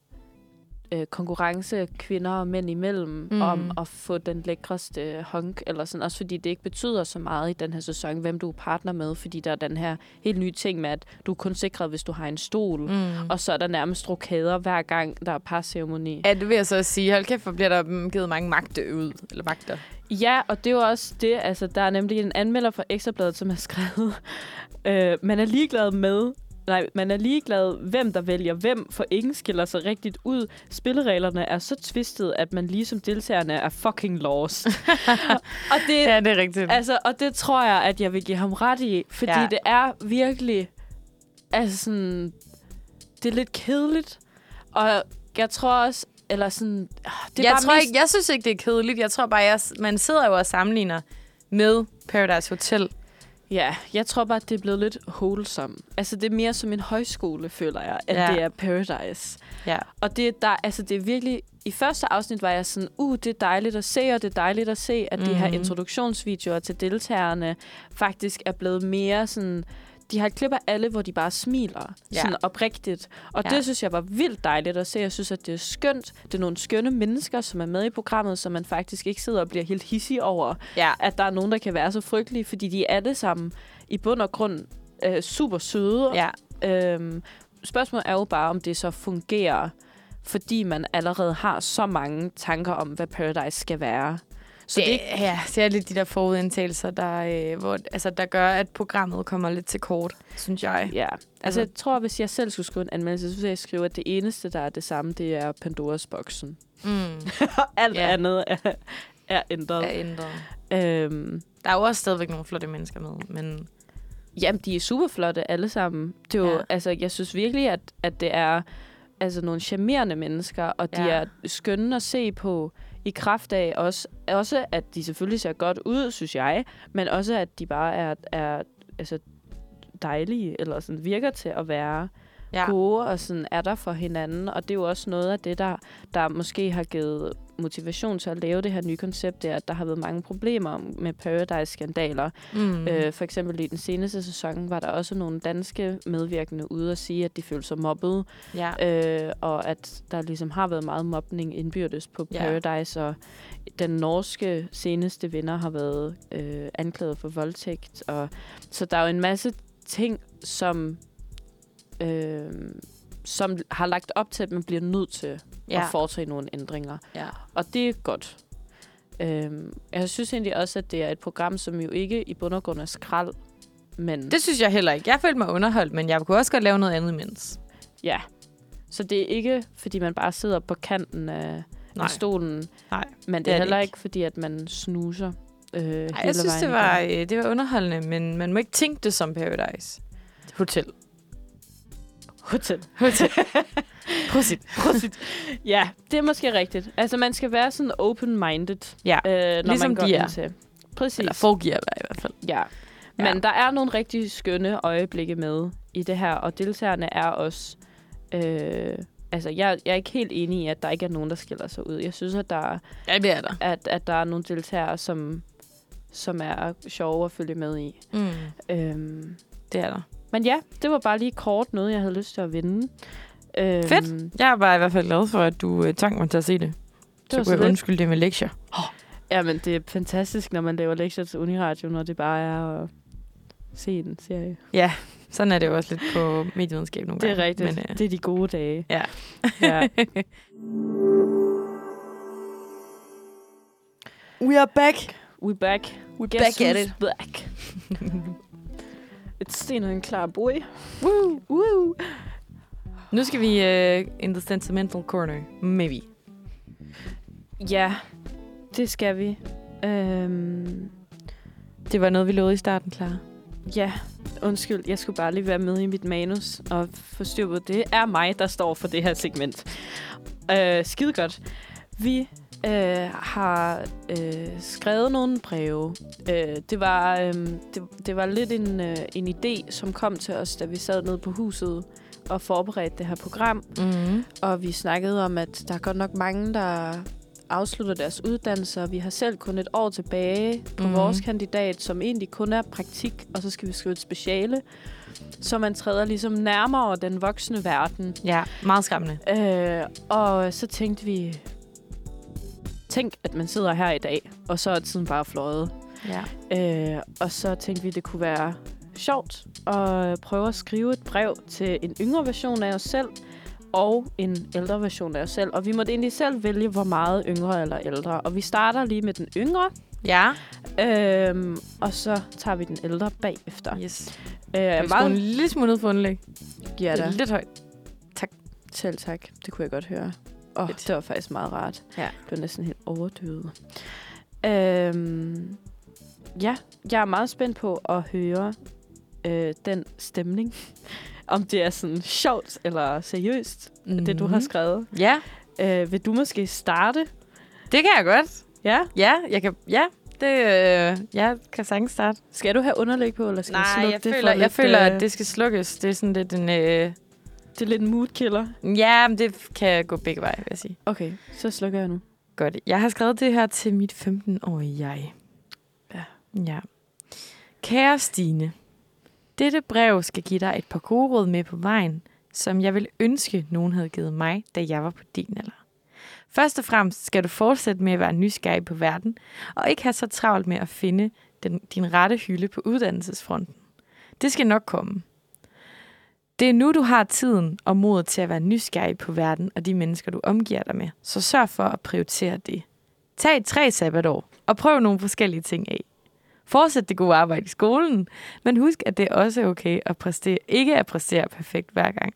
øh, konkurrence kvinder og mænd imellem, mm. om at få den lækreste honk, eller sådan. Også fordi det ikke betyder så meget i den her sæson, hvem du er partner med, fordi der er den her helt nye ting med, at du er kun sikret, hvis du har en stol, mm. og så er der nærmest rokader hver gang, der er parceremoni. Ja, det vil jeg så sige. Hold kæft, hvor bliver der givet mange magte ud, eller magter. Ja, og det er jo også det, altså der er nemlig en anmelder fra Ekstra Bladet, som har skrevet, øh, man er ligeglad med, Nej, man er ligeglad, hvem der vælger hvem, for ingen skiller sig rigtigt ud. Spillereglerne er så twistet, at man ligesom deltagerne er fucking lost. og det, ja, det er rigtigt. Altså, og det tror jeg, at jeg vil give ham ret i, fordi ja. det er virkelig, altså sådan, det er lidt kedeligt, og jeg tror også, eller sådan, det er jeg bare tror mest... ikke, jeg synes ikke, det er kedeligt, jeg tror bare, jeg, man sidder jo og sammenligner med Paradise Hotel. Ja, jeg tror bare, at det er blevet lidt wholesome. Altså, det er mere som en højskole, føler jeg, at ja. det er Paradise. Ja. Og det er, der, altså, det er virkelig... I første afsnit var jeg sådan, uh, det er dejligt at se, og det er dejligt at se, at mm-hmm. de her introduktionsvideoer til deltagerne faktisk er blevet mere sådan... de har et klip af alle, hvor de bare smiler. Ja. Sådan oprigtigt. Og ja. det synes jeg var vildt dejligt at se. Jeg synes, at det er skønt. Det er nogle skønne mennesker, som er med i programmet, så man faktisk ikke sidder og bliver helt hissig over, ja. at der er nogen, der kan være så frygtelige. Fordi de er alle sammen i bund og grund øh, super søde. Ja. Øhm, spørgsmålet er jo bare, om det så fungerer, fordi man allerede har så mange tanker om, hvad Paradise skal være. Så det, det ikke... ja, særligt de der forudindtagelser, der, øh, hvor, altså, der gør, at programmet kommer lidt til kort, synes jeg. Ja, altså, altså jeg tror, hvis jeg selv skulle skrive en anmeldelse, så ville jeg skrive, at det eneste, der er det samme, det er Pandoras-boksen. Mm. Alt yeah. andet er, er ændret. Er ændret. Øhm, der er jo også stadigvæk nogle flotte mennesker med, men... Jamen, de er superflotte alle sammen. Det er jo, ja. altså, jeg synes virkelig, at, at det er altså, nogle charmerende mennesker, og de ja. er skønne at se på i kraft af også, også, at de selvfølgelig ser godt ud, synes jeg, men også, at de bare er, er altså, dejlige, eller sådan, virker til at være ja. gode, og sådan, er der for hinanden. Og det er jo også noget af det, der, der måske har givet motivation til at lave det her nye koncept, er, at der har været mange problemer med Paradise-skandaler. Mm. Øh, for eksempel i den seneste sæson var der også nogle danske medvirkende ude at sige, at de følte sig mobbet, ja. øh, og at der ligesom har været meget mobning indbyrdes på Paradise, ja. og den norske seneste vinder har været øh, anklaget for voldtægt. Og, så der er jo en masse ting, som... Øh, som har lagt op til, at man bliver nødt til ja. at foretage nogle ændringer. Ja. Og det er godt. Øhm, jeg synes egentlig også, at det er et program, som jo ikke i bund og grund er skrald. Men det synes jeg heller ikke. Jeg følte mig underholdt, men jeg kunne også godt lave noget andet imens. Ja. Så det er ikke, fordi man bare sidder på kanten af, af stolen. Nej. Men det er, det er heller ikke, fordi at man snuser øh, Ej, hele jeg synes, det var, det var underholdende, men man må ikke tænke det som Paradise Hotel. Hotel. Hotel. Prosit. Prosit. Ja, det er måske rigtigt. Altså, man skal være sådan open-minded, ja. øh, når ligesom man går de ind til. Præcis. Eller foregiver i hvert fald. Ja. ja. Men der er nogle rigtig skønne øjeblikke med i det her, og deltagerne er også... Øh, altså, jeg, jeg er ikke helt enig i, at der ikke er nogen, der skiller sig ud. Jeg synes, at der, ja, det er der. At, at der er nogle deltagere, som, som er sjove at følge med i. Mm. Øhm, det er der. Men ja, det var bare lige kort noget, jeg havde lyst til at vinde. Øhm, Fedt. Jeg er bare i hvert fald glad for, at du øh, tvang mig til at se det. det så kunne så jeg undskylde det med lektier. Oh. Jamen, det er fantastisk, når man laver lektier til Uniradio, når det bare er at se en serie. Ja, sådan er det jo også lidt på medievidenskab nogle gange. Det er gange. rigtigt. Men, øh, det er de gode dage. Ja. ja. We are back. We back. We back at it. Back. Et sten og en klar boy. Woo, woo. Nu skal vi uh, in the sentimental corner. Maybe. Ja, det skal vi. Um, det var noget, vi lovede i starten, Clara. Ja, undskyld. Jeg skulle bare lige være med i mit manus og forstyrre på, det er mig, der står for det her segment. Uh, skide godt. Vi uh, har uh, skrevet nogle breve. Uh, det var... Um, det Det var lidt en, øh, en idé, som kom til os, da vi sad nede på huset og forberedte det her program. Mm-hmm. Og vi snakkede om, at der er godt nok mange, der afslutter deres uddannelser. Vi har selv kun et år tilbage på mm-hmm. vores kandidat, som egentlig kun er praktik, og så skal vi skrive et speciale. Så man træder ligesom nærmere den voksne verden. Ja, meget skræmmende. Øh, og så tænkte vi, tænk, at man sidder her i dag, og så er tiden bare fløjet. Ja. Øh, og så tænkte vi, det kunne være sjovt at prøve at skrive et brev til en yngre version af os selv og en ældre version af os selv. Og vi måtte egentlig selv vælge, hvor meget yngre eller ældre. Og vi starter lige med den yngre, ja. øh, og så tager vi den ældre bagefter. Yes. Øh, jeg skal meget... en lille smule ned for underlæg. Ja, det er lidt højt. Tak. Selv tak. Det kunne jeg godt høre. Oh, det var faktisk meget rart. Ja. Det var næsten helt overdøvet. Øhm, ja, jeg er meget spændt på at høre øh, den stemning. Om det er sådan sjovt eller seriøst, mm-hmm. det du har skrevet. Ja. Øh, vil du måske starte? Det kan jeg godt. Ja? Ja, jeg kan, ja, det, øh, jeg kan sagtens starte. Skal du have underlæg på, eller skal Nej, slukke jeg det føler, for jeg lidt, føler, at det skal slukkes. Det er sådan lidt en... Øh, det er lidt en moodkiller. Ja, men det kan gå begge veje, vil jeg sige. Okay, så slukker jeg nu. Godt. Jeg har skrevet det her til mit femten-årige jeg. Ja. Ja. Kære Stine, Dette brev skal give dig et par gode råd med på vejen, som jeg ville ønske, nogen havde givet mig, da jeg var på din alder. Først og fremmest skal du fortsætte med at være nysgerrig på verden, og ikke have så travlt med at finde den, din rette hylde på uddannelsesfronten. Det skal nok komme. Det er nu, du har tiden og modet til at være nysgerrig på verden og de mennesker, du omgiver dig med, så sørg for at prioritere det. Tag tre sabbatår og prøv nogle forskellige ting af. Fortsæt det gode arbejde i skolen, men husk, at det er også okay at præstere, ikke at præstere perfekt hver gang.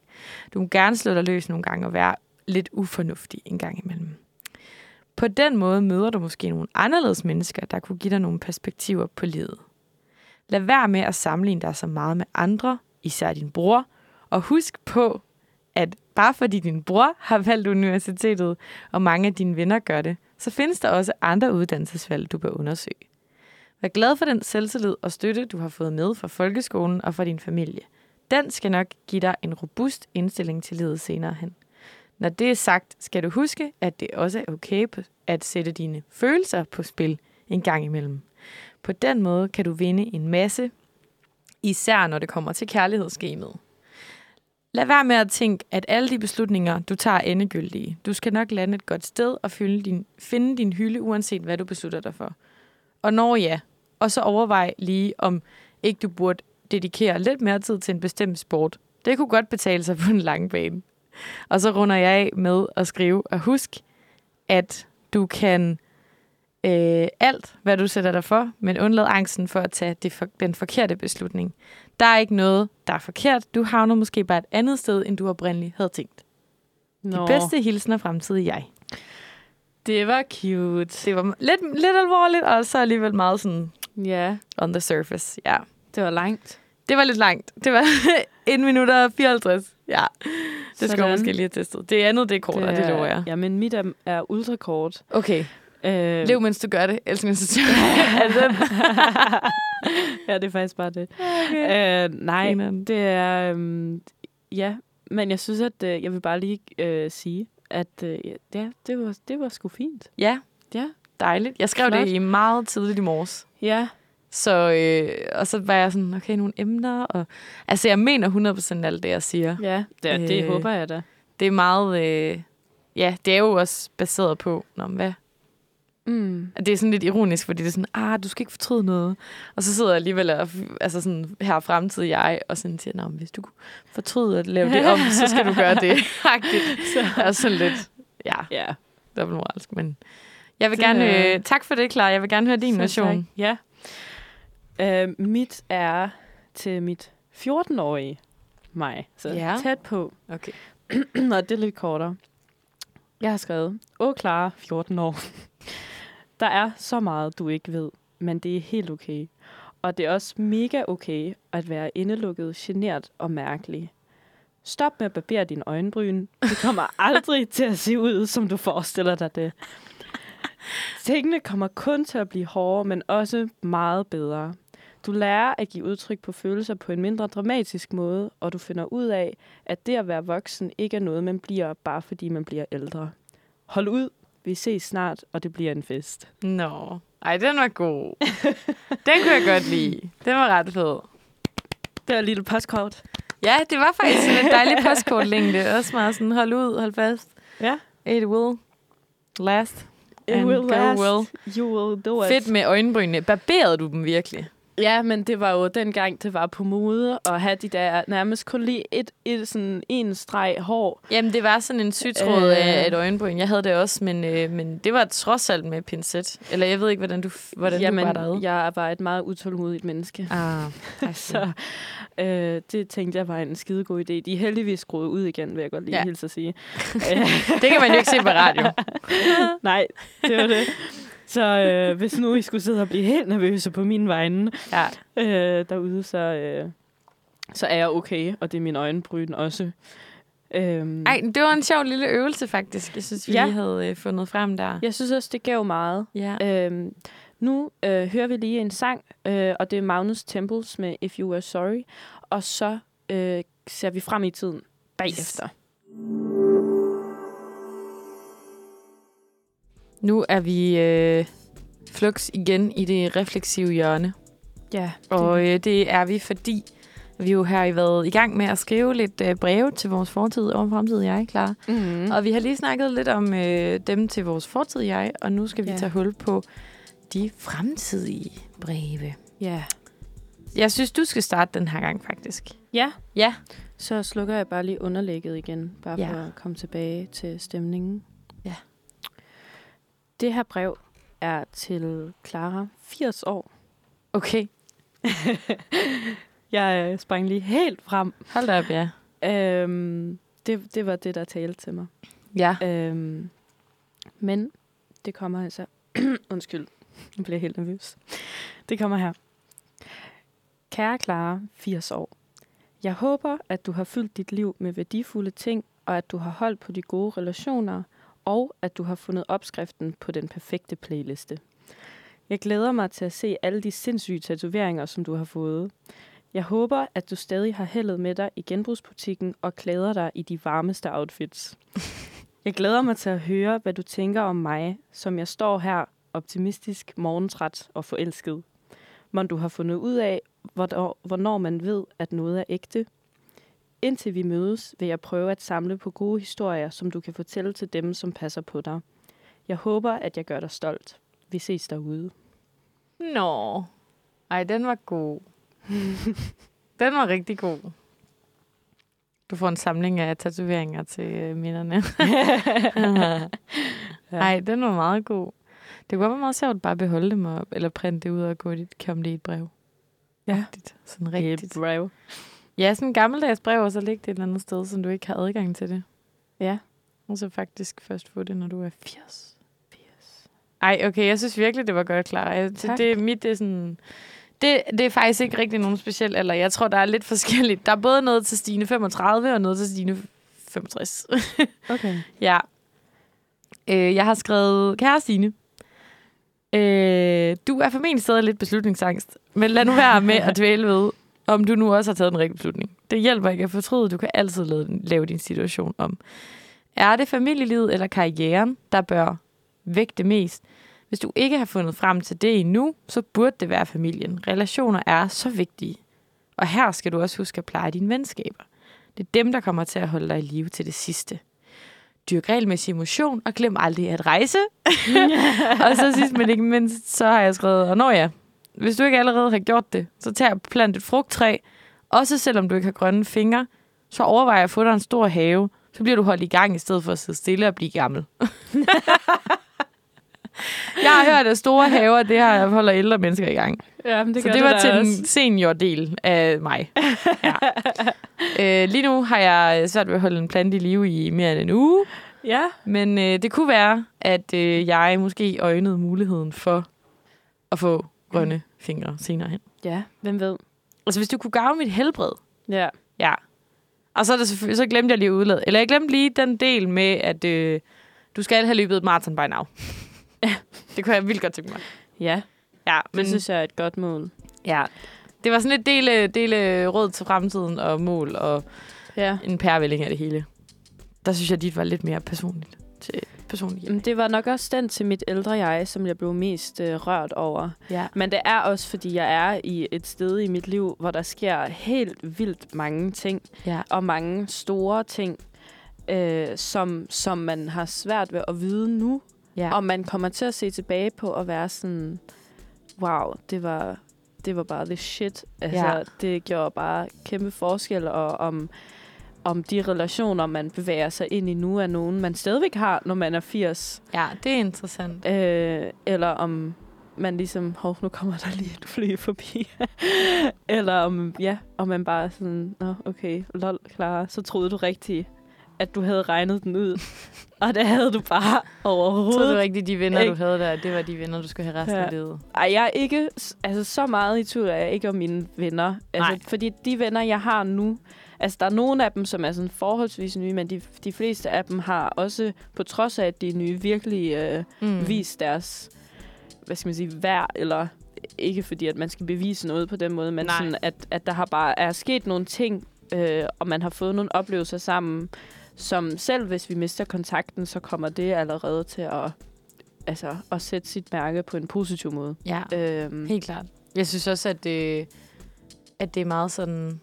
Du må gerne slå dig løs nogle gange og være lidt ufornuftig en gang imellem. På den måde møder du måske nogle anderledes mennesker, der kunne give dig nogle perspektiver på livet. Lad være med at sammenligne dig så meget med andre, især din bror, og husk på, at bare fordi din bror har valgt universitetet, og mange af dine venner gør det, så findes der også andre uddannelsesvalg, du bør undersøge. Vær glad for den selvtillid og støtte, du har fået med fra folkeskolen og fra din familie. Den skal nok give dig en robust indstilling til livet senere hen. Når det er sagt, skal du huske, at det også er okay at sætte dine følelser på spil en gang imellem. På den måde kan du vinde en masse, især når det kommer til kærlighedsgamet. Lad være med at tænke, at alle de beslutninger, du tager, er endegyldige. Du skal nok lande et godt sted og finde din, finde din hylde, uanset hvad du beslutter dig for. Og når ja, og så overvej lige, om ikke du burde dedikere lidt mere tid til en bestemt sport. Det kunne godt betale sig på en lang bane. Og så runder jeg af med at skrive, og husk, at du kan øh, alt, hvad du sætter dig for, men undlad angsten for at tage det for, den forkerte beslutning. Der er ikke noget, der er forkert. Du havner måske bare et andet sted, end du oprindeligt havde tænkt. Nå. De bedste hilsner fremtidig jeg. Det var cute. Det var lidt, lidt alvorligt, og så alligevel meget sådan yeah. on the surface. Ja. Det var langt. Det var lidt langt. Det var en minut og fireoghalvtreds. Ja, det sådan. Skal jeg måske lige have testet. Det andet, det er kortere, det, er, det lover jeg. Ja, men mit er, er ultrakort. Okay. Øh. Lev, mens du gør det. Ellers mens du ja, det er faktisk bare det. Okay. Øh, nej, Fingeren. Det er... Um, ja, men jeg synes, at uh, jeg vil bare lige uh, sige, at uh, ja, det, var, det var sgu fint. Ja, ja. Dejligt. Jeg skrev Flot. Det i meget tidligt i morges. Ja. Så, øh, og så var jeg sådan, okay, nogle emner. Og, altså, jeg mener hundrede procent alt det, jeg siger. Ja, det, øh, det håber jeg da. Det er meget... Øh, ja, det er jo også baseret på, nå, hvad... Mm. Det er sådan lidt ironisk, fordi det er sådan, ah, du skal ikke fortryde noget. Og så sidder jeg alligevel og, altså sådan, her fremtid jeg, og sådan siger, nå, hvis du kunne fortryde at lave det om, så skal du gøre det. Så er sådan lidt, ja, yeah. dobbeltmoralsk, men... Jeg vil det, gerne... Øh, tak for det, Clara. Jeg vil gerne høre din version. Ja. Uh, mit er til mit fjorten-årige mig, så ja. Tæt på. Okay. Nå, det er lidt kortere. Jeg har skrevet, åh Clara, fjorten år. Der er så meget, du ikke ved, men det er helt okay. Og det er også mega okay at være indelukket, genert og mærkelig. Stop med at barbere dine øjenbryn. Det kommer aldrig til at se ud, som du forestiller dig det. Tingene kommer kun til at blive hårdere, men også meget bedre. Du lærer at give udtryk på følelser på en mindre dramatisk måde, og du finder ud af, at det at være voksen ikke er noget, man bliver, bare fordi man bliver ældre. Hold ud, vi ses snart, og det bliver en fest. Nå, ej, den var god. Den kunne jeg godt lide. Den var ret fed. Det var et lille postkort. Ja, det var faktisk sådan et dejligt postkortlængde. Også meget sådan, hold ud, hold fast. Ja. It will last. It will last. Well. You will do it. Fedt med øjenbrynene. Barberede du dem virkelig? Ja, men det var jo dengang, det var på mode at have de der nærmest kun lige et, et, sådan en streg hår. Jamen, det var sådan en sytråd øh. af et øjenbryn. Jeg havde det også, men, øh, men det var trods alt med pincet. Eller jeg ved ikke, hvordan du, hvordan Jamen, du var derede. Jeg var et meget utålmodigt menneske. Ah, så øh, det tænkte jeg var en skidegod idé. De er heldigvis skruet ud igen, vil jeg godt lige ja. hilse at sige. Det kan man jo ikke se på radio. Nej, det var det. Så øh, hvis nu I skulle sidde og blive helt nervøse på mine vegne ja. øh, derude, så, øh, så er jeg okay, og det er min øjenbryn også. Øhm. Ej, det var en sjov lille øvelse faktisk, jeg synes, vi ja. lige havde øh, fundet frem der. Jeg synes også, det gav meget. Ja. Øhm, nu øh, hører vi lige en sang, øh, og det er Magnus Tempels med If You Were Sorry, og så øh, ser vi frem i tiden bagefter. Nu er vi øh, flux igen i det refleksive hjørne. Ja. Det. Og øh, det er vi, fordi Vi jo har jo været i gang med at skrive lidt øh, breve til vores fortid og fremtid, jeg er klar. Mm-hmm. Og vi har lige snakket lidt om øh, dem til vores fortid, jeg, og nu skal vi ja. tage hul på de fremtidige breve. Ja. Jeg synes, du skal starte den her gang, faktisk. Ja. Ja. Så slukker jeg bare lige underlægget igen, bare ja. for at komme tilbage til stemningen. Ja. Det her brev er til Clara, firs år. Okay. Jeg sprang lige helt frem. Hold da op, ja. Øhm, det, det var det, der talte til mig. Ja. Øhm, men det kommer altså... Undskyld, jeg bliver helt nervøs. Det kommer her. Kære Clara, firs år. Jeg håber, at du har fyldt dit liv med værdifulde ting, og at du har holdt på de gode relationer, og at du har fundet opskriften på den perfekte playliste. Jeg glæder mig til at se alle de sindssyge tatoveringer, som du har fået. Jeg håber, at du stadig har heldet med dig i genbrugsbutikken og klæder dig i de varmeste outfits. Jeg glæder mig til at høre, hvad du tænker om mig, som jeg står her optimistisk, morgentræt og forelsket. Mon du har fundet ud af, hvornår man ved, at noget er ægte. Indtil vi mødes, vil jeg prøve at samle på gode historier, som du kan fortælle til dem, som passer på dig. Jeg håber, at jeg gør dig stolt. Vi ses derude. Nå, ej, den var god. Den var rigtig god. Du får en samling af tatoveringer til minderne. Ej, den var meget god. Det kunne godt være meget sjovt at bare beholde dem op, eller printe det ud og gå dit, komme det i et brev. Ja, rigtigt. Sådan rigtigt. Et brev. Ja, sådan en gammeldags brev, og så ligge det et eller andet sted, så du ikke har adgang til det. Ja. Og så faktisk først få det, når du er firs. firs. Ej, okay, jeg synes virkelig, det var godt, Clara. Jeg, det, det, mit, det er sådan... Det, det er faktisk ikke rigtig nogen speciel alder. Jeg tror, der er lidt forskelligt. Der er både noget til Stine femogtredive og noget til Stine femogtres. Okay. Ja. Øh, jeg har skrevet, kære Stine, øh, du er formentlig stadig lidt beslutningsangst, men lad nu være med at dvæle ved, om du nu også har taget den rigtige beslutning. Det hjælper ikke at fortryde. Du kan altid lave, lave din situation om. Er det familielivet eller karrieren, der bør vægte mest? Hvis du ikke har fundet frem til det endnu, så burde det være familien. Relationer er så vigtige. Og her skal du også huske at pleje dine venskaber. Det er dem, der kommer til at holde dig i live til det sidste. Dyrk regelmæssig emotion, og glem aldrig at rejse. Og så sidst, men ikke mindst, så har jeg skrevet, og når jeg, hvis du ikke allerede har gjort det, så tag og plant et frugttræ. Også selvom du ikke har grønne fingre, så overvej at få dig en stor have. Så bliver du holdt i gang, i stedet for at sidde stille og blive gammel. Jeg har hørt, at store haver, det her holder ældre mennesker i gang. Ja, men det så det var det til også. Den seniordel af mig. Ja. øh, lige nu har jeg svært ved at holde en plante i live i mere end en uge. Ja. Men øh, det kunne være, at øh, jeg måske øjnede muligheden for at få grønne mm. fingre senere hen. Ja, hvem ved. Altså, hvis du kunne gave mit helbred. Ja. Ja. Og så, er det selvfølgelig, så glemte jeg lige udladet. Eller jeg glemte lige den del med, at øh, du skal have løbet maraton by now. Ja, det kunne jeg vildt godt tænke mig. Ja, ja men, det synes jeg er et godt mål. Ja, det var sådan lidt dele, dele råd til fremtiden og mål og ja. en pærevælling af det hele. Der synes jeg, dit var lidt mere personligt. Til personligt. Det var nok også den til mit ældre jeg, som jeg blev mest øh, rørt over. Ja. Men det er også, fordi jeg er i et sted i mit liv, hvor der sker helt vildt mange ting. Ja. Og mange store ting, øh, som, som man har svært ved at vide nu. Ja. Og man kommer til at se tilbage på at være sådan, wow, det var, det var bare the shit. Altså, ja. Det gjorde bare kæmpe forskel, og om, om de relationer, man bevæger sig ind i nu, er nogen, man stadigvæk har, når man er firs. Ja, det er interessant. Øh, eller om man ligesom, hov, nu kommer der lige et fly forbi. Eller om, ja, om man bare sådan, nå, okay, lol, Clara, så troede du rigtigt, at du havde regnet den ud. Og det havde du bare overhovedet. Tror du rigtigt, de venner, ikke? Du havde der, det var de venner, du skulle have resten ja. af livet? Ej, jeg er ikke... Altså, så meget i tvivl er jeg ikke om mine venner. Altså, fordi de venner, jeg har nu... Altså, der er nogle af dem, som er sådan forholdsvis nye, men de, de fleste af dem har også, på trods af, at de er nye, virkelig øh, mm. vist deres... Hvad skal man sige? Værd, eller... Ikke fordi, at man skal bevise noget på den måde, men Nej. sådan, at, at der har bare er sket nogle ting, øh, og man har fået nogle oplevelser sammen... Som selv hvis vi mister kontakten, så kommer det allerede til at, altså, at sætte sit mærke på en positiv måde. Ja, øhm. helt klart. Jeg synes også, at det, at det er meget sådan...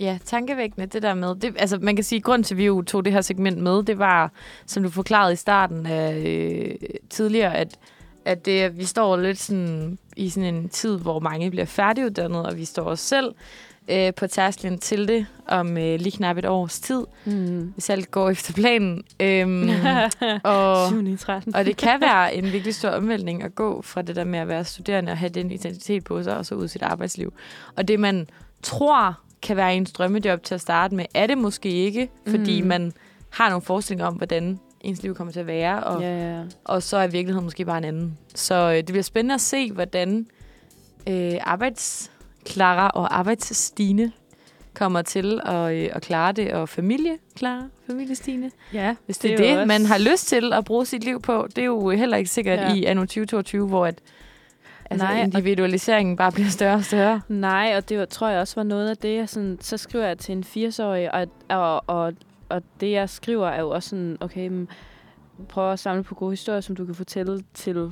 ja, tankevækkende det der med. Det, altså, man kan sige, at grunden til, at vi jo tog det her segment med, det var, som du forklarede i starten øh, tidligere, at, at det, vi står lidt sådan, i sådan en tid, hvor mange bliver færdiguddannet, og vi står også selv øh, på tærsklen til det om øh, lige knap et års tid, mm. hvis alt går efter planen. Øhm, mm. og, og det kan være en virkelig stor omvæltning at gå fra det der med at være studerende og have den identitet på sig, og så ud i sit arbejdsliv. Og det, man tror kan være ens drømmejob til at starte med, er det måske ikke, fordi mm. man har nogle forestillinger om, hvordan ens liv kommer til at være, og, yeah. og så er virkeligheden måske bare en anden. Så øh, det bliver spændende at se, hvordan øh, arbejdsklare og arbejdsstigende kommer til at, øh, at klare det, og familieklare, familiestigende. Yeah, hvis det, det er det, også. Man har lyst til at bruge sit liv på. Det er jo heller ikke sikkert yeah. i anno tyve tyve-to, hvor at altså, nej, individualiseringen bare bliver større og større. Nej, og det var, tror jeg også var noget af det. Jeg sådan, så skriver jeg til en firs-årig, og, og, og, og det, jeg skriver, er jo også sådan, okay, prøv at samle på gode historier, som du kan fortælle til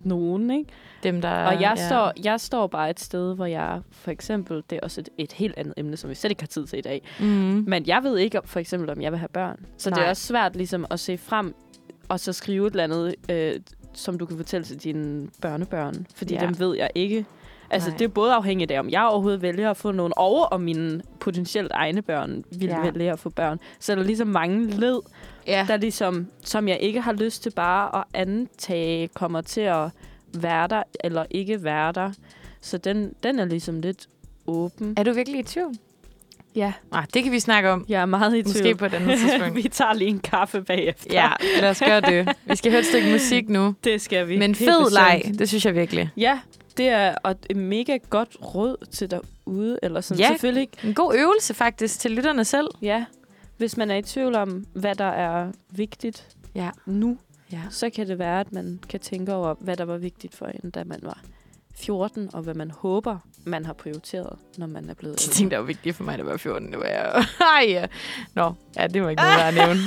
nogen, ikke? Dem, der... Og jeg, ja. står, jeg står bare et sted, hvor jeg for eksempel... Det er også et, et helt andet emne, som vi slet ikke har tid til i dag. Mm-hmm. Men jeg ved ikke, for eksempel, om jeg vil have børn. Så nej. Det er også svært ligesom at se frem, og så skrive et eller andet... Øh, som du kan fortælle til dine børnebørn. Fordi ja. Dem ved jeg ikke. Altså, nej. Det er både afhængigt af, om jeg overhovedet vælger at få nogen over, og mine potentielt egne børn vil ja. Vælge at få børn. Så der er ligesom mange led, ja. Der ligesom, som jeg ikke har lyst til bare at antage, kommer til at være der, eller ikke være der. Så den, den er ligesom lidt åben. Er du virkelig i tvivl? Ja. Ah, det kan vi snakke om. Jeg er meget i tvivl. Måske på et andet tidspunkt. Vi tager lige en kaffe bagefter. Ja, lad os gøre det. Vi skal høre et stykke musik nu. Det skal vi. Men fed leg, det synes jeg virkelig. Ja, det er et mega godt råd til derude. Eller sådan. Ja, selvfølgelig ikke. En god øvelse faktisk til lytterne selv. Ja, hvis man er i tvivl om, hvad der er vigtigt ja. Nu, ja. Så kan det være, at man kan tænke over, hvad der var vigtigt for en, da man var fjorten, og hvad man håber, man har prioriteret, når man er blevet... De ting, der var vigtige for mig, der var fjorten, det var jeg... Ej, ja. Nå, ja, det var ikke noget, der at nævne.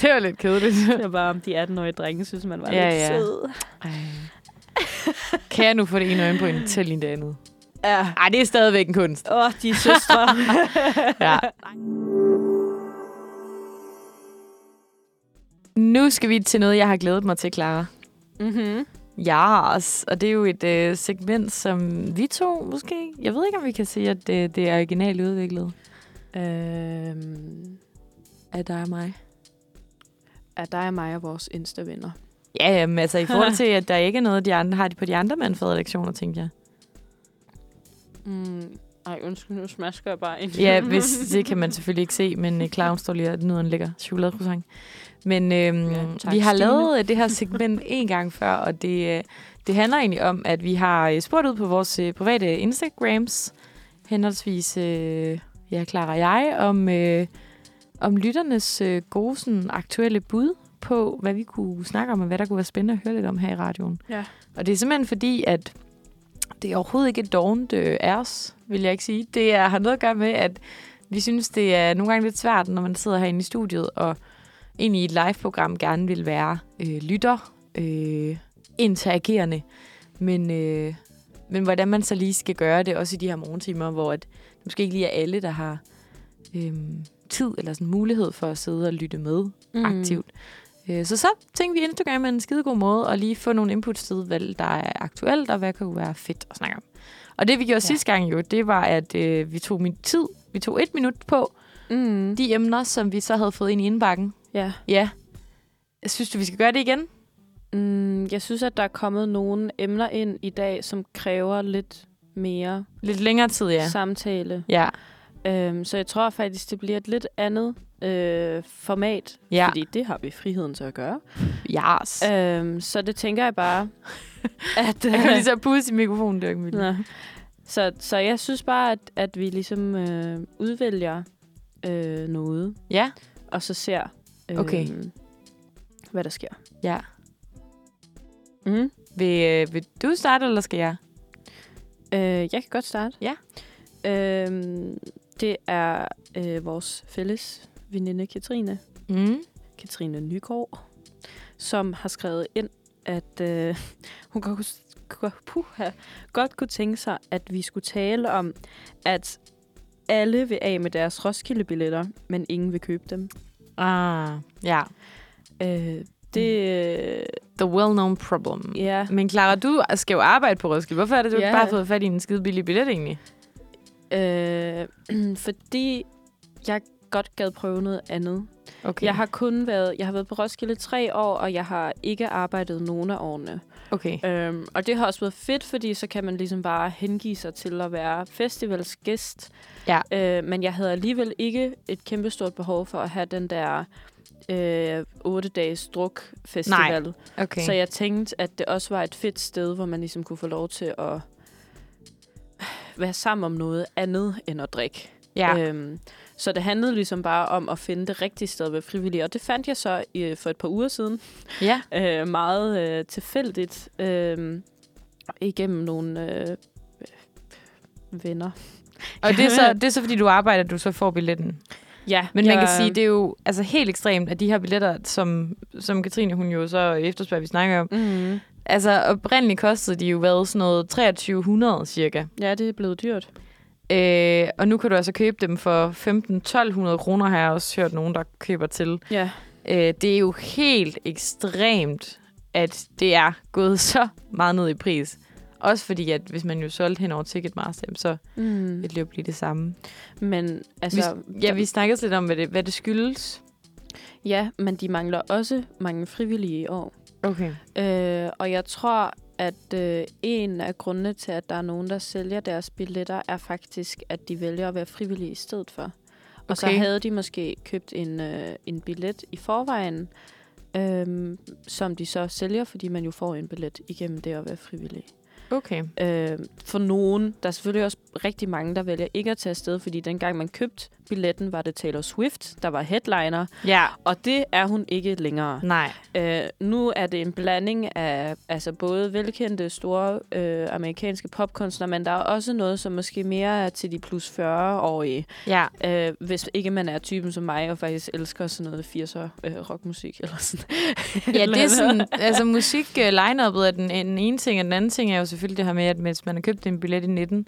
Det var lidt kedeligt. Det var bare, om de atten-årige drenge synes, man var ja, lidt ja. Sød. Ej. Kan jeg nu få det ene øje på en til en det andet? Ja. Ej, det er stadigvæk en kunst. Åh, oh, de er søstre. ja. Nu skal vi til noget, jeg har glædet mig til, Clara. Mhm. Ja, yes. Og det er jo et øh, segment, som vi to måske... Jeg ved ikke, om vi kan sige, at det, det er originalt udviklet. Øhm, af dig og mig. Af dig og mig og vores Insta-venner. Ja, jamen, altså i forhold til, at der ikke er noget, de andre har de på de andre mandfadredaktioner, tænkte jeg. Mm, ej, undskyld, nu smasker jeg bare ind. Ja, hvis, det kan man selvfølgelig ikke se, men Clara står lige og nyder en lækker chokoladecroissant. Men øhm, ja, tak, vi har Stine. Lavet det her segment en gang før, og det, det handler egentlig om, at vi har spurgt ud på vores private Instagrams, henholdsvis øh, ja, Clara og jeg, om, øh, om lytternes øh, gode sådan, aktuelle bud på, hvad vi kunne snakke om, og hvad der kunne være spændende at høre lidt om her i radioen. Ja. Og det er simpelthen fordi, at det overhovedet ikke er dovent øh, er os, vil jeg ikke sige. Det er, har noget at gøre med, at vi synes, det er nogle gange lidt svært, når man sidder herinde i studiet og ind i et live-program gerne vil være øh, lytter, øh, interagerende, men, øh, men hvordan man så lige skal gøre det, også i de her morgentimer, hvor at det måske ikke lige er alle, der har øh, tid eller sådan mulighed for at sidde og lytte med mm. aktivt. Øh, så så tænkte vi Instagram er en skidegod måde at lige få nogle inputs til, hvad der er aktuelt, og hvad kan være fedt at snakke om. Og det vi gjorde ja. Sidste gang jo, det var, at øh, vi tog min tid, vi tog et minut på mm. de emner, som vi så havde fået ind i indbakken. Ja. Ja. Synes du, vi skal gøre det igen? Mm, jeg synes, at der er kommet nogle emner ind i dag, som kræver lidt mere... Lidt længere tid, ja. Samtale. Ja. Øhm, så jeg tror faktisk, det bliver et lidt andet øh, format. Ja. Fordi det har vi friheden til at gøre. Ja. Yes. Øhm, så det tænker jeg bare, at... Øh, jeg kan lige så pusse i mikrofonen, det er ikke muligt. Så, så jeg synes bare, at, at vi ligesom øh, udvælger øh, noget. Ja. Og så ser... Okay. Øhm, hvad der sker. Ja. Mm. Vil, øh, vil du starte, eller skal jeg? Øh, jeg kan godt starte. Ja. Øhm, det er øh, vores fælles veninde Katrine. Mm. Katrine Nygaard, som har skrevet ind, at øh, hun godt kunne, puha, godt kunne tænke sig, at vi skulle tale om, at Alle vil af med deres Roskilde-billetter, men ingen vil købe dem. Ah, ja. Yeah. Øh, det... The well-known problem. Ja. Yeah. Men Clara, du skal jo arbejde på Roskilde. Hvorfor er det, du yeah. ikke bare har fået fat i en skide billig billet egentlig? Øh, fordi jeg godt gad prøve noget andet. Okay. Jeg har kun været, jeg har været på Roskilde tre år, og jeg har ikke arbejdet nogen af årene. Okay. Øhm, og det har også været fedt, fordi så kan man ligesom bare hengive sig til at være festivalsgæst. Ja. Øh, men jeg havde alligevel ikke et kæmpestort behov for at have den der otte øh, dages druk-festival. Nej. Okay. Så jeg tænkte, at det også var et fedt sted, hvor man ligesom kunne få lov til at være sammen om noget andet end at drikke. Ja. Øhm, så det handlede ligesom bare om at finde det rigtige sted ved frivillige, og det fandt jeg så øh, for et par uger siden. Ja. Øh, meget øh, tilfældigt øh, igennem nogle øh, venner. Og det er, så, det er så fordi du arbejder, at du så får billetten. Ja. Men man jeg... kan sige, det er jo altså helt ekstremt, at de her billetter, som, som Katrine hun jo så efterspørger, vi snakker om, mm-hmm. altså oprindeligt kostede de jo været sådan noget to tusind tre hundrede cirka. Ja, det er blevet dyrt. Øh, og nu kan du altså købe dem for femten til tolv hundrede kroner, har jeg også hørt nogen, der køber til. Ja. Øh, det er jo helt ekstremt, at det er gået så meget ned i pris. Også fordi, at hvis man jo solgte hen over Ticketmaster, så mm. ville det jo blive det samme. Men altså... Vi, ja, vi snakkede lidt om, hvad det, hvad det skyldes. Ja, men de mangler også mange frivillige i år. Okay. Øh, og jeg tror... at øh, en af grundene til, at der er nogen, der sælger deres billetter, er faktisk, at de vælger at være frivillige i stedet for. Okay. Og så havde de måske købt en, øh, en billet i forvejen, øh, som de så sælger, fordi man jo får en billet igennem det at være frivillig. Okay. Øh, for nogen, der er selvfølgelig også rigtig mange, der vælger ikke at tage afsted, fordi dengang man købte billetten, var det Taylor Swift, der var headliner. Ja. Og det er hun ikke længere. Nej. Øh, nu er det en blanding af altså både velkendte, store øh, amerikanske popkunstnere, men der er også noget, som måske mere er til de plus fyrre-årige. Ja. Øh, hvis ikke man er typen som mig, og faktisk elsker sådan noget firser øh, rockmusik eller sådan. Ja, det er sådan, altså musik øh, line-up'et er den, den ene ting, og den anden ting er jo selvfølgelig det her med, at mens man har købt en billet i nitten,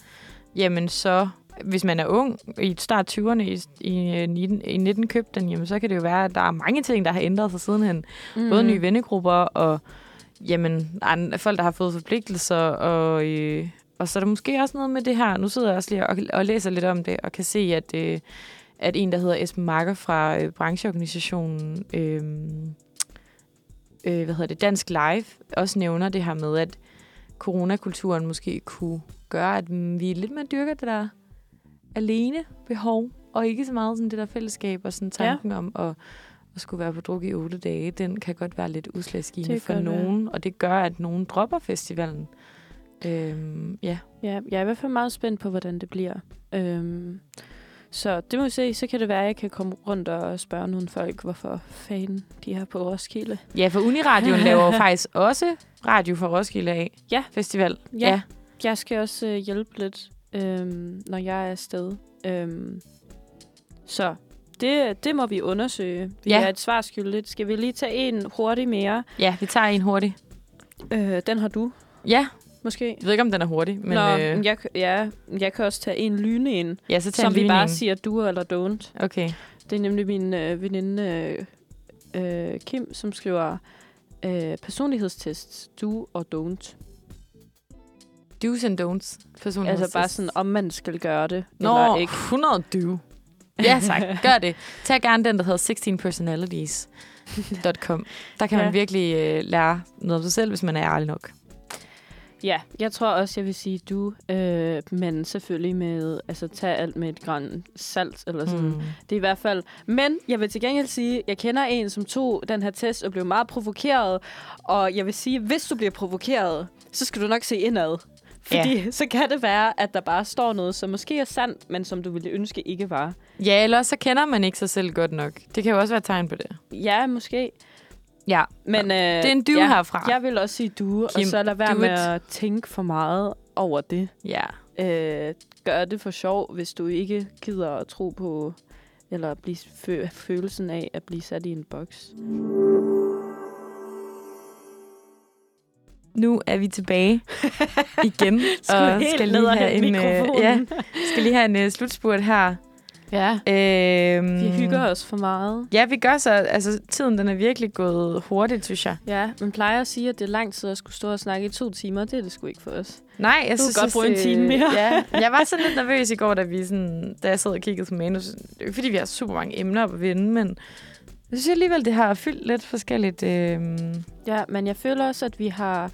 jamen så... Hvis man er ung, i start tyverne i, i, i nitten købt den, jamen, så kan det jo være, at der er mange ting, der har ændret sig sidenhen. Mm. Både nye vennegrupper og jamen, andre, folk, der har fået forpligtelser. Og, øh, og så er der måske også noget med det her. Nu sidder jeg også lige og, og læser lidt om det, og kan se, at, øh, at en, der hedder Esben Marker fra øh, brancheorganisationen øh, øh, hvad hedder det, Dansk Live, også nævner det her med, at coronakulturen måske kunne gøre, at vi lidt mere dyrker det der alene behov, og ikke så meget sådan det der fællesskab, og sådan tanken ja. om at, at skulle være på druk i otte dage, den kan godt være lidt udslagsgivende for nogen, og det gør, at nogen dropper festivalen. Øhm, ja. ja. Jeg er i hvert fald meget spændt på, hvordan det bliver. Øhm, så det må vi se, så kan det være, at jeg kan komme rundt og spørge nogle folk, hvorfor fanden de er på Roskilde. Ja, for Uniradioen laver faktisk også radio for Roskilde af. Ja. Festival. Ja. ja. Jeg skal også hjælpe lidt Øhm, når jeg er afsted. Øhm, så det, det må vi undersøge. Vi ja. er et svar skyldigt. Skal vi lige tage en hurtig mere? Ja, vi tager en hurtig. Øh, den har du. Ja. Måske. Jeg ved ikke, om den er hurtig. Men Nå, øh... jeg, ja, jeg kan også tage en lyne ind, ja, så som en vi lyne bare ind. Siger du eller don't. Okay. Det er nemlig min øh, veninde øh, øh, Kim, som skriver øh, personlighedstests, do og don't. Do's and don'ts. Altså bare sådan, om man skal gøre det, Nå, eller ikke. hundrede do. Ja tak, gør det. Tag gerne den, der hedder seksten personalities punktum com. Der kan ja. man virkelig øh, lære noget om sig selv, hvis man er ærlig nok. Ja, jeg tror også, jeg vil sige du, øh, men selvfølgelig med, altså tag alt med et gran salt, eller sådan. Mm. Det er i hvert fald, men jeg vil til gengæld sige, jeg kender en, som tog den her test og blev meget provokeret, og jeg vil sige, hvis du bliver provokeret, så skal du nok se indad. Fordi ja. så kan det være, at der bare står noget, som måske er sandt, men som du ville ønske ikke var. Ja, eller så kender man ikke sig selv godt nok. Det kan jo også være et tegn på det. Ja, måske. Ja, men øh, det er en du ja, herfra. Jeg vil også sige du, Kim, og så lad være med it. at tænke for meget over det. Ja. Øh, gør det for sjov, hvis du ikke gider at tro på, eller blive fø- følelsen af at blive sat i en boks. nu er vi tilbage igen. og skal lige have en, ja, skal lige have en uh, slutspurt her. Ja, øhm, vi hygger os for meget. Ja, vi gør så. Altså, tiden den er virkelig gået hurtigt, synes jeg. Ja, man plejer at sige, at det er lang tid at skulle stå og snakke i to timer. Det er det sgu ikke for os. Nej, jeg du synes... Du godt bruge en time mere. Ja. Jeg var sådan lidt nervøs i går, da, vi sådan, da jeg sad og kiggede på manus. Fordi vi har super mange emner op at vinde, men... Jeg synes alligevel, det har fyldt lidt forskelligt. Øh... Ja, men jeg føler også, at vi har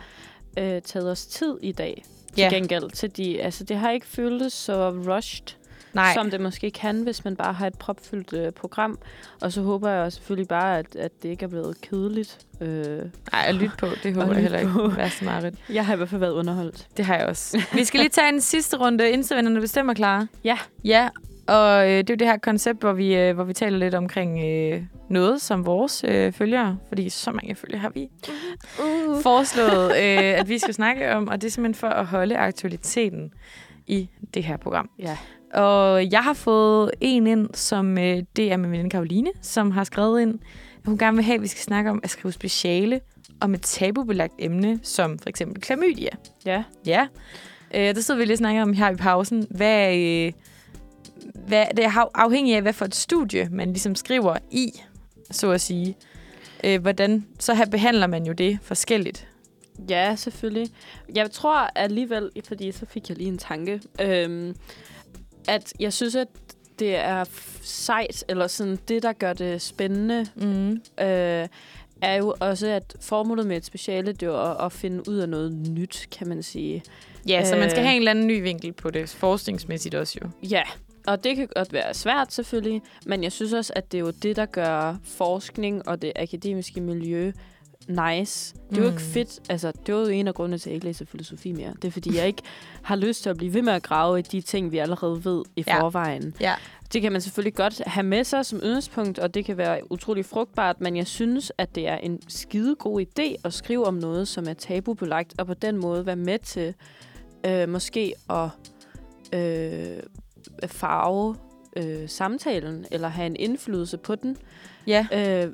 øh, taget os tid i dag. Til yeah. gengæld til de... Altså, det har ikke føltes så rushed... Nej. Som det måske kan, hvis man bare har et propfyldt øh, program. Og så håber jeg selvfølgelig bare, at, at det ikke er blevet kedeligt. Nej, øh, at lytte på, det håber jeg heller ikke. Vær så meget. Jeg har i hvert fald været underholdt. Det har jeg også. Vi skal lige tage en sidste runde, Insta-vennerne bestemmer, Clara. Ja. Ja, og øh, det er jo det her koncept, hvor vi, øh, hvor vi taler lidt omkring øh, noget, som vores øh, følgere, fordi så mange følgere har vi uh. foreslået, øh, at vi skal snakke om. Og det er simpelthen for at holde aktualiteten i det her program. Ja. Og jeg har fået en ind, som øh, det er min veninde Karoline, som har skrevet ind, at hun gerne vil have, at vi skal snakke om at skrive speciale om et tabubelagt emne, som for eksempel klamydia. Ja. Ja. Øh, der stod vi lige og snakkede om her i pausen. Hvad, øh, hvad, det er afhængig af, hvad for et studie man ligesom skriver i, så at sige. Øh, hvordan, så her behandler man jo det forskelligt. Ja, selvfølgelig. Jeg tror alligevel, fordi så fik jeg lige en tanke... Øhm at jeg synes, at det er sejt, eller sådan det, der gør det spændende, mm. øh, er jo også, at formålet med et speciale, det er at, at finde ud af noget nyt, kan man sige. Ja, øh, så man skal have en eller anden ny vinkel på det, forskningsmæssigt også jo. Ja, og det kan godt være svært selvfølgelig, men jeg synes også, at det er jo det, der gør forskning og det akademiske miljø nice. Det er jo ikke fedt. Altså, det er jo en af grundene til, at jeg ikke læser filosofi mere. Det er, fordi jeg ikke har lyst til at blive ved med at grave i de ting, vi allerede ved i ja. forvejen. Ja. Det kan man selvfølgelig godt have med sig som udgangspunkt, og det kan være utrolig frugtbart, men jeg synes, at det er en skide god idé at skrive om noget, som er tabubelagt, og på den måde være med til øh, måske at øh, farve øh, samtalen, eller have en indflydelse på den. Ja. Øh,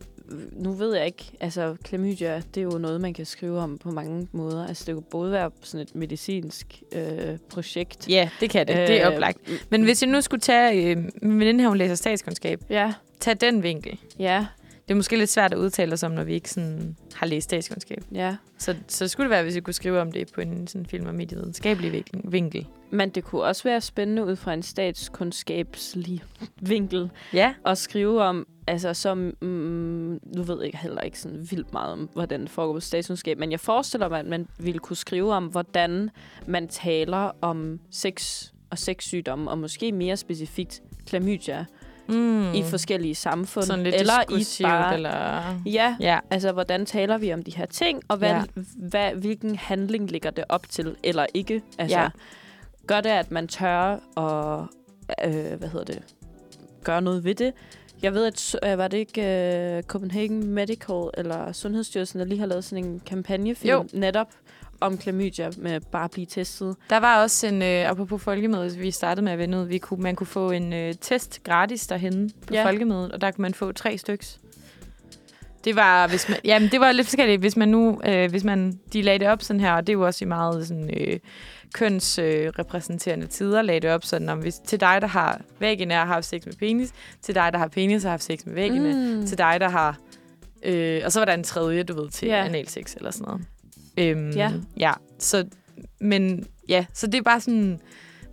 Nu ved jeg ikke, altså klamydia, det er jo noget, man kan skrive om på mange måder. Altså det kan både være sådan et medicinsk øh, projekt. Ja, det kan det. Det er øh, oplagt. Men hvis jeg nu skulle tage, øh, med den her, hun læser statskundskab, ja. Tag den vinkel. Ja. Det er måske lidt svært at udtale os om, når vi ikke sådan har læst statskundskab. Ja. Så, så skulle det være, hvis vi kunne skrive om det på en sådan film- og medievidenskabelig vinkel. Men det kunne også være spændende ud fra en statskundskabslig vinkel ja. At skrive om, altså som, mm, nu ved jeg heller ikke sådan vildt meget om, hvordan det foregår på statskundskab, men jeg forestiller mig, at man ville kunne skrive om, hvordan man taler om sex og sexsygdomme, og måske mere specifikt klamydia. Mm. I forskellige samfund. Sådan lidt discussivt, eller, eller... Ja, ja, altså hvordan taler vi om de her ting, og hvad, ja. hvad, hvilken handling ligger det op til, eller ikke? Altså, ja. Gør det, at man tør og øh, hvad hedder det, gøre noget ved det? Jeg ved, at var det ikke øh, Copenhagen Medical eller Sundhedsstyrelsen, der lige har lavet sådan en kampagnefilm jo. netop om klamydia med bare at blive testet. Der var også en, øh, apropos folkemødet, vi startede med at vende ud, vi kunne, man kunne få en øh, test gratis derhenne på ja. folkemødet, og der kunne man få tre styks. Det var, hvis man, jamen, det var lidt forskelligt, hvis man nu, øh, hvis man, de lagde det op sådan her, og det er jo også i meget sådan, øh, kønsrepræsenterende øh, tider, lagde det op sådan, om hvis, til dig, der har vagina og har haft sex med penis, til dig, der har penis og har haft sex med vagina, mm. til dig, der har, øh, og så var der en tredje, du ved, til ja. analsex eller sådan noget. Øhm, ja. ja, så men ja, så det er bare sådan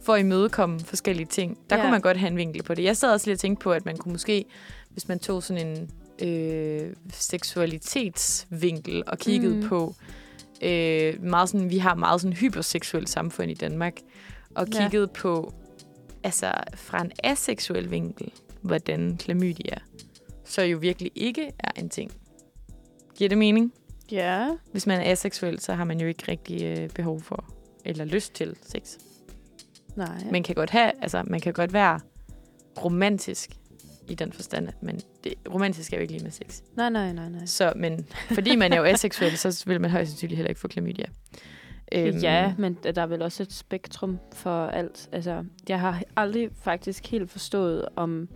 for at imødekomme forskellige ting. Der ja. kunne man godt have en vinkel på det. Jeg sad også lidt og tænkte på, at man kunne måske, hvis man tog sådan en øh, seksualitetsvinkel og kiggede mm. på øh, meget sådan, vi har meget sådan hyperseksuelt samfund i Danmark og kiggede ja. på altså fra en aseksuel vinkel, hvordan klamydia så jo virkelig ikke er en ting. Giver det mening? Ja. Yeah. Hvis man er aseksuel, så har man jo ikke rigtig øh, behov for eller lyst til sex. Nej. Man kan godt have, altså man kan godt være romantisk i den forstand, men det, romantisk er jo ikke lige med sex. Nej, nej, nej, nej. Så, men fordi man er jo aseksuel, så vil man højst sandsynligt heller ikke få klamydia. Øhm. Ja, men der er vel også et spektrum for alt. Altså, jeg har aldrig faktisk helt forstået om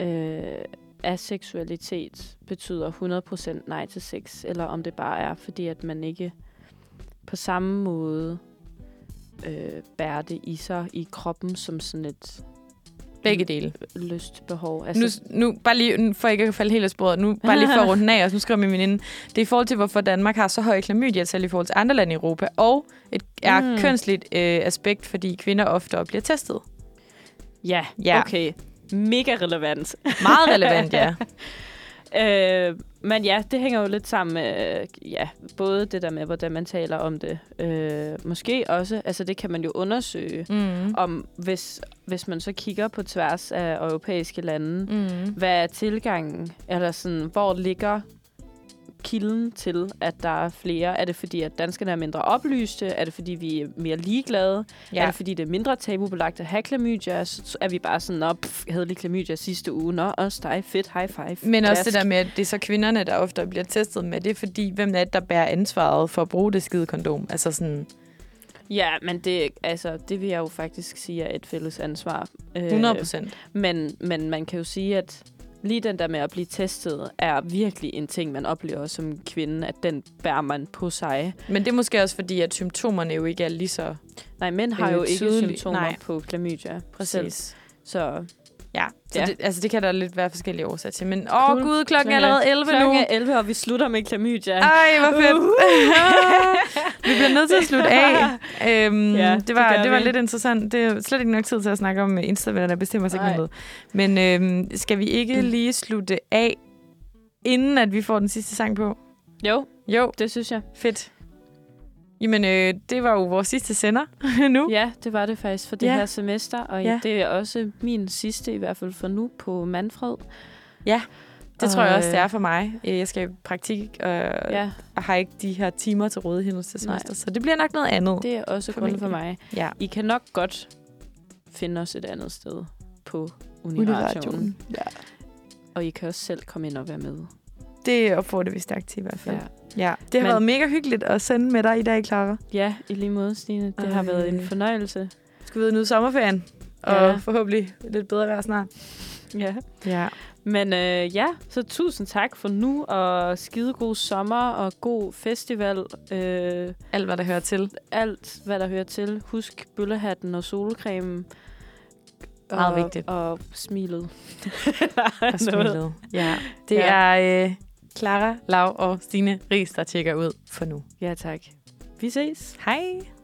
øh, aseksualitet betyder hundrede procent nej til sex, eller om det bare er, fordi at man ikke på samme måde øh, bærer det i sig i kroppen som sådan et... Begge dele. Lystbehov. Altså. Nu, nu, bare lige, for ikke at falde helt af sporet, nu bare lige for at runde den af, og nu skriver min veninde, det er i forhold til, hvorfor Danmark har så høj klamydiatal i forhold til andre lande i Europa, og et er mm. kønsligt øh, aspekt, fordi kvinder oftere bliver testet. Ja, ja. Okay. Mega relevant. Meget relevant, ja. øh, men ja, det hænger jo lidt sammen med, øh, ja, både det der med, hvordan man taler om det, øh, måske også, altså det kan man jo undersøge, mm. om hvis... hvis man så kigger på tværs af europæiske lande, mm. hvad er tilgangen? Eller sådan, hvor ligger kilden til, at der er flere? Er det fordi, at danskerne er mindre oplyste? Er det fordi, vi er mere ligeglade? Ja. Er det fordi, det er mindre tabubelagt at have klamydia? Så er vi bare sådan, nå, pff, havde lige klamydia sidste uge. Nå, også dig, fedt, high five. Men Klask. Også det der med, at det er så kvinderne, der ofte bliver testet med. Det er fordi, hvem er det, der bærer ansvaret for at bruge det skide kondom? Altså sådan... Ja, men det, altså, det vil jeg jo faktisk sige er et fælles ansvar. hundrede procent. Øh, men, men man kan jo sige, at lige den der med at blive testet, er virkelig en ting, man oplever som kvinde, at den bærer man på sig. Men det er måske også fordi, at symptomerne jo ikke er lige så... Nej, mænd har jo ikke tydelige symptomer Nej. På klamydia. Præcis. Så... Ja, så ja. Det, altså det kan der lidt være forskellige årsager til. Men åh cool. Gud, klokken er allerede elleve klokken nu. Klokken er elleve, og vi slutter med klamydia. Ej, hvor fedt. Uh-huh. Vi bliver nødt til at slutte af. Øhm, ja, det var, det det var lidt interessant. Det er slet ikke nok tid til at snakke om Insta-venner, der bestemmer sig ikke noget. Men øhm, skal vi ikke lige slutte af, inden at vi får den sidste sang på? Jo, jo. Det synes jeg. Fedt. Jamen, øh, det var jo vores sidste sender nu. Ja, det var det faktisk for det ja. Her semester, og ja. Det er også min sidste, i hvert fald for nu, på Manfred. Ja, det og tror jeg også, det er for mig. Jeg skal i praktik, og, ja. Og har ikke de her timer til rådighed til semester, Nej. Så det bliver nok noget andet. Det er også grunden for mig. Ja. I kan nok godt finde os et andet sted på Uniradioen. Ja. Og I kan også selv komme ind og være med. Det opfordrer vi stærkt til i hvert fald. Ja. Ja, det har Men, været mega hyggeligt at sende med dig i dag, Clara. Ja, i lige måde, Stine. Det øh. har været en fornøjelse. Skal vi ud nu sommerferien? Og ja. Forhåbentlig lidt bedre vejr snart. Ja. ja. Men øh, ja, så tusind tak for nu, og skide god sommer, og god festival. Øh, alt, hvad der hører til. Alt, hvad der hører til. Husk bøllehatten og solcremen. Meget og, vigtigt. Og smilet. og smilet, ja. Det ja. er... Øh, Clara, Lau og Stine Ries, der tjekker ud for nu. Ja, tak. Vi ses. Hej.